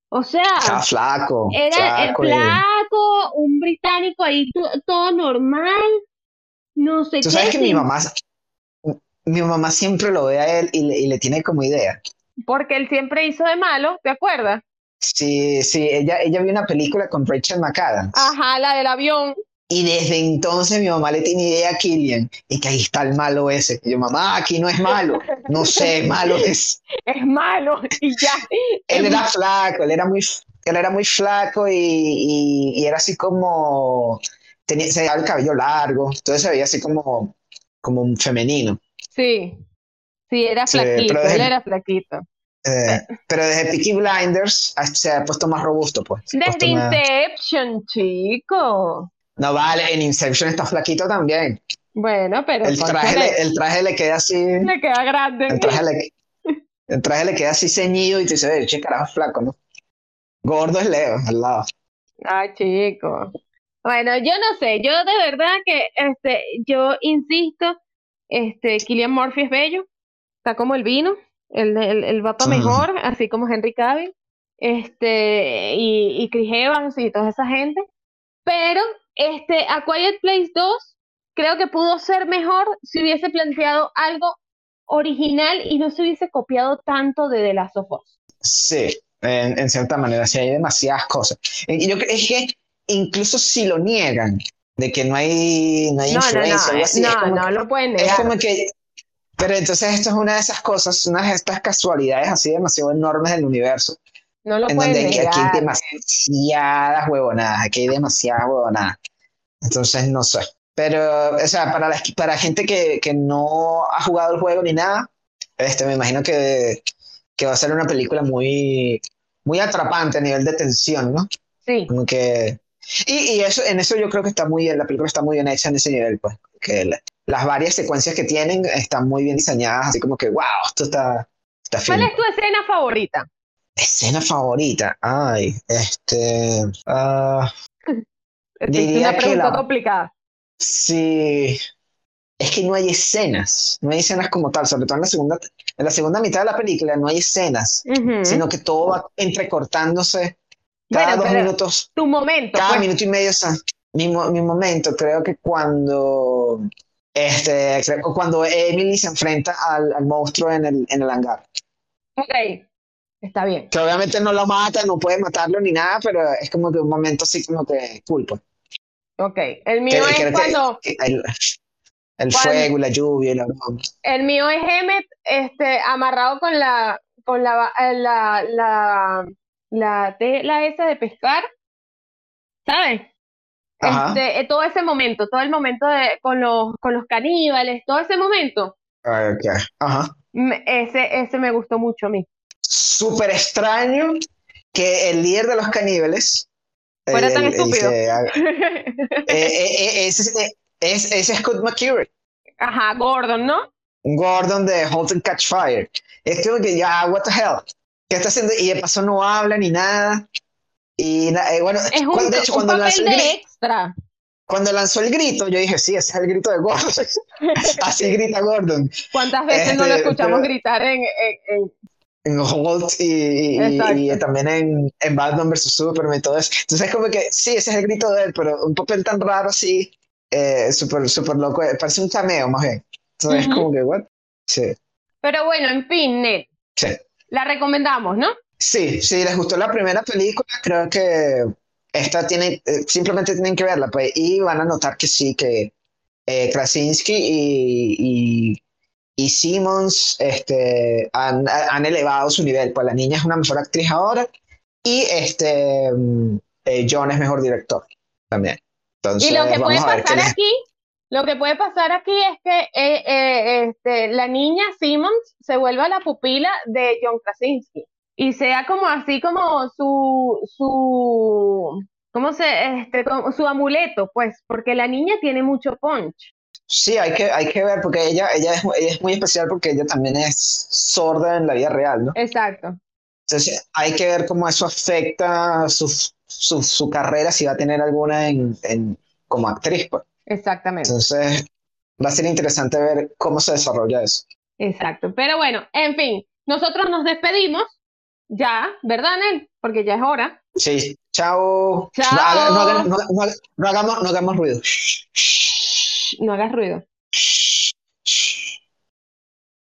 O sea, estaba flaco. Era flaco, el flaco, y un británico ahí, todo normal. No sé qué. Tú sabes que mi mamá, mi mamá siempre lo ve a él y le, y le tiene como idea. Porque él siempre hizo de malo, ¿te acuerdas? Sí, sí, ella, ella vio una película con Rachel McAdams. Ajá, la del avión. Y desde entonces mi mamá le tiene idea a Cillian, y que ahí está el malo ese. Y yo, mamá, aquí no es malo. No sé, malo es. Es malo, y ya. Él era flaco, él era muy, él era muy flaco y, y, y era así como, tenía, se daba el cabello largo, entonces se veía así como, como un femenino. Sí. Sí, era flaquito, sí, desde, él era flaquito. Eh, pero desde Peaky Blinders se ha puesto más robusto, pues. Desde Inception, más... chico. No vale, en Inception está flaquito también. Bueno, pero... El traje, le, le... el traje le queda así... Le queda grande. El traje le, el traje le queda así ceñido y te dice, che, carajo, flaco, ¿no? Gordo es Leo, al lado. Ay, chico. Bueno, yo no sé, yo de verdad que, este, yo insisto, este, Cillian Murphy es bello. Está como el vino, el, el, el va para mejor, uh-huh. así como Henry Cavill, este, y, y Chris Evans y toda esa gente, pero este, A Quiet Place dos creo que pudo ser mejor si hubiese planteado algo original y no se hubiese copiado tanto de The Last of Us. Sí, en, en cierta manera, sí hay demasiadas cosas. Y yo creo que incluso si lo niegan, de que no hay, no hay no, influencia, no, no, así, no, no, no que, lo pueden negar. Es como que... Pero entonces esto es una de esas cosas, una de estas casualidades así demasiado enormes del universo. No lo en pueden donde negar. Aquí hay demasiadas huevonadas, aquí hay demasiadas huevonadas. Entonces no sé. Pero, o sea, para, la, para gente que, que no ha jugado el juego ni nada, este, me imagino que, que va a ser una película muy, muy atrapante a nivel de tensión, ¿no? Sí. Como que... Y, y eso, en eso yo creo que está muy bien, la película está muy bien hecha en ese nivel, pues, que la, las varias secuencias que tienen están muy bien diseñadas, así como que, wow, esto está, está fino. ¿Cuál es tu escena favorita? Escena favorita, ay, este, uh, diría una pregunta que la, complicada. Sí, es que no hay escenas, no hay escenas como tal, sobre todo en la segunda, en la segunda mitad de la película no hay escenas, uh-huh. sino que todo va entrecortándose. Cada bueno, dos minutos. Tu momento. Cada pues. minuto y medio. O sea, mi, mi momento, creo que cuando. Este, cuando Emily se enfrenta al, al monstruo en el, en el hangar. Ok. Está bien. Que obviamente no lo mata, no puede matarlo ni nada, pero es como que un momento así como que culpa. Ok. El mío que, es que, cuando. Que, que, El ¿Cuál? Fuego, la lluvia, la... El mío es Emmet, este, amarrado con la con la la la, la tela esa de pescar, ¿sabes? Este, todo ese momento, todo el momento de, con los con los caníbales, todo ese momento. Okay. Ajá. Ese ese me gustó mucho a mí. Súper extraño que el líder de los caníbales fuera tan estúpido. Ese es Scott McCurray. Ajá, Gordon, ¿no? Gordon de Hold and Catch Fire. Es como que ya, what the hell. ¿Qué está haciendo? Y de paso no habla ni nada. Y eh, bueno, es un, cuando, de hecho, un cuando papel lanzó el de grito, extra. Cuando lanzó el grito, yo dije, sí, ese es el grito de Gordon. Así grita Gordon. ¿Cuántas veces este, no lo escuchamos pero, gritar en... en, en... en Holt y, y, y también en, en Batman vs Superman y todo eso. Entonces es como que, sí, ese es el grito de él, pero un papel tan raro así, eh, súper súper loco, parece un cameo más bien. Entonces uh-huh. es como que, ¿what? Sí. Pero bueno, en fin, Ned. Sí. La recomendamos, ¿no? Sí, sí, les gustó la primera película, creo que esta tiene, eh, simplemente tienen que verla, pues, y van a notar que sí, que eh, Krasinski y... y Y Simmons este, han, han elevado su nivel. Pues la niña es una mejor actriz ahora. Y este, eh, John es mejor director también. Entonces, y lo que puede pasar aquí, les... lo que puede pasar aquí es que eh, eh, este, la niña Simmons se vuelva la pupila de John Krasinski. Y sea como así como su su ¿cómo se este como su amuleto, pues, porque la niña tiene mucho punch. Sí, hay que, hay que ver, porque ella, ella, es, ella es muy especial porque ella también es sorda en la vida real, ¿no? Exacto. Entonces hay que ver cómo eso afecta su, su, su carrera, si va a tener alguna en, en, como actriz, pues. Exactamente. Entonces va a ser interesante ver cómo se desarrolla eso. Exacto, pero bueno, en fin, nosotros nos despedimos ya, ¿verdad, Nel? Porque ya es hora. Sí, chao. Chao. No, no, no, no, no, no hagamos, no hagamos ruido. No hagas ruido.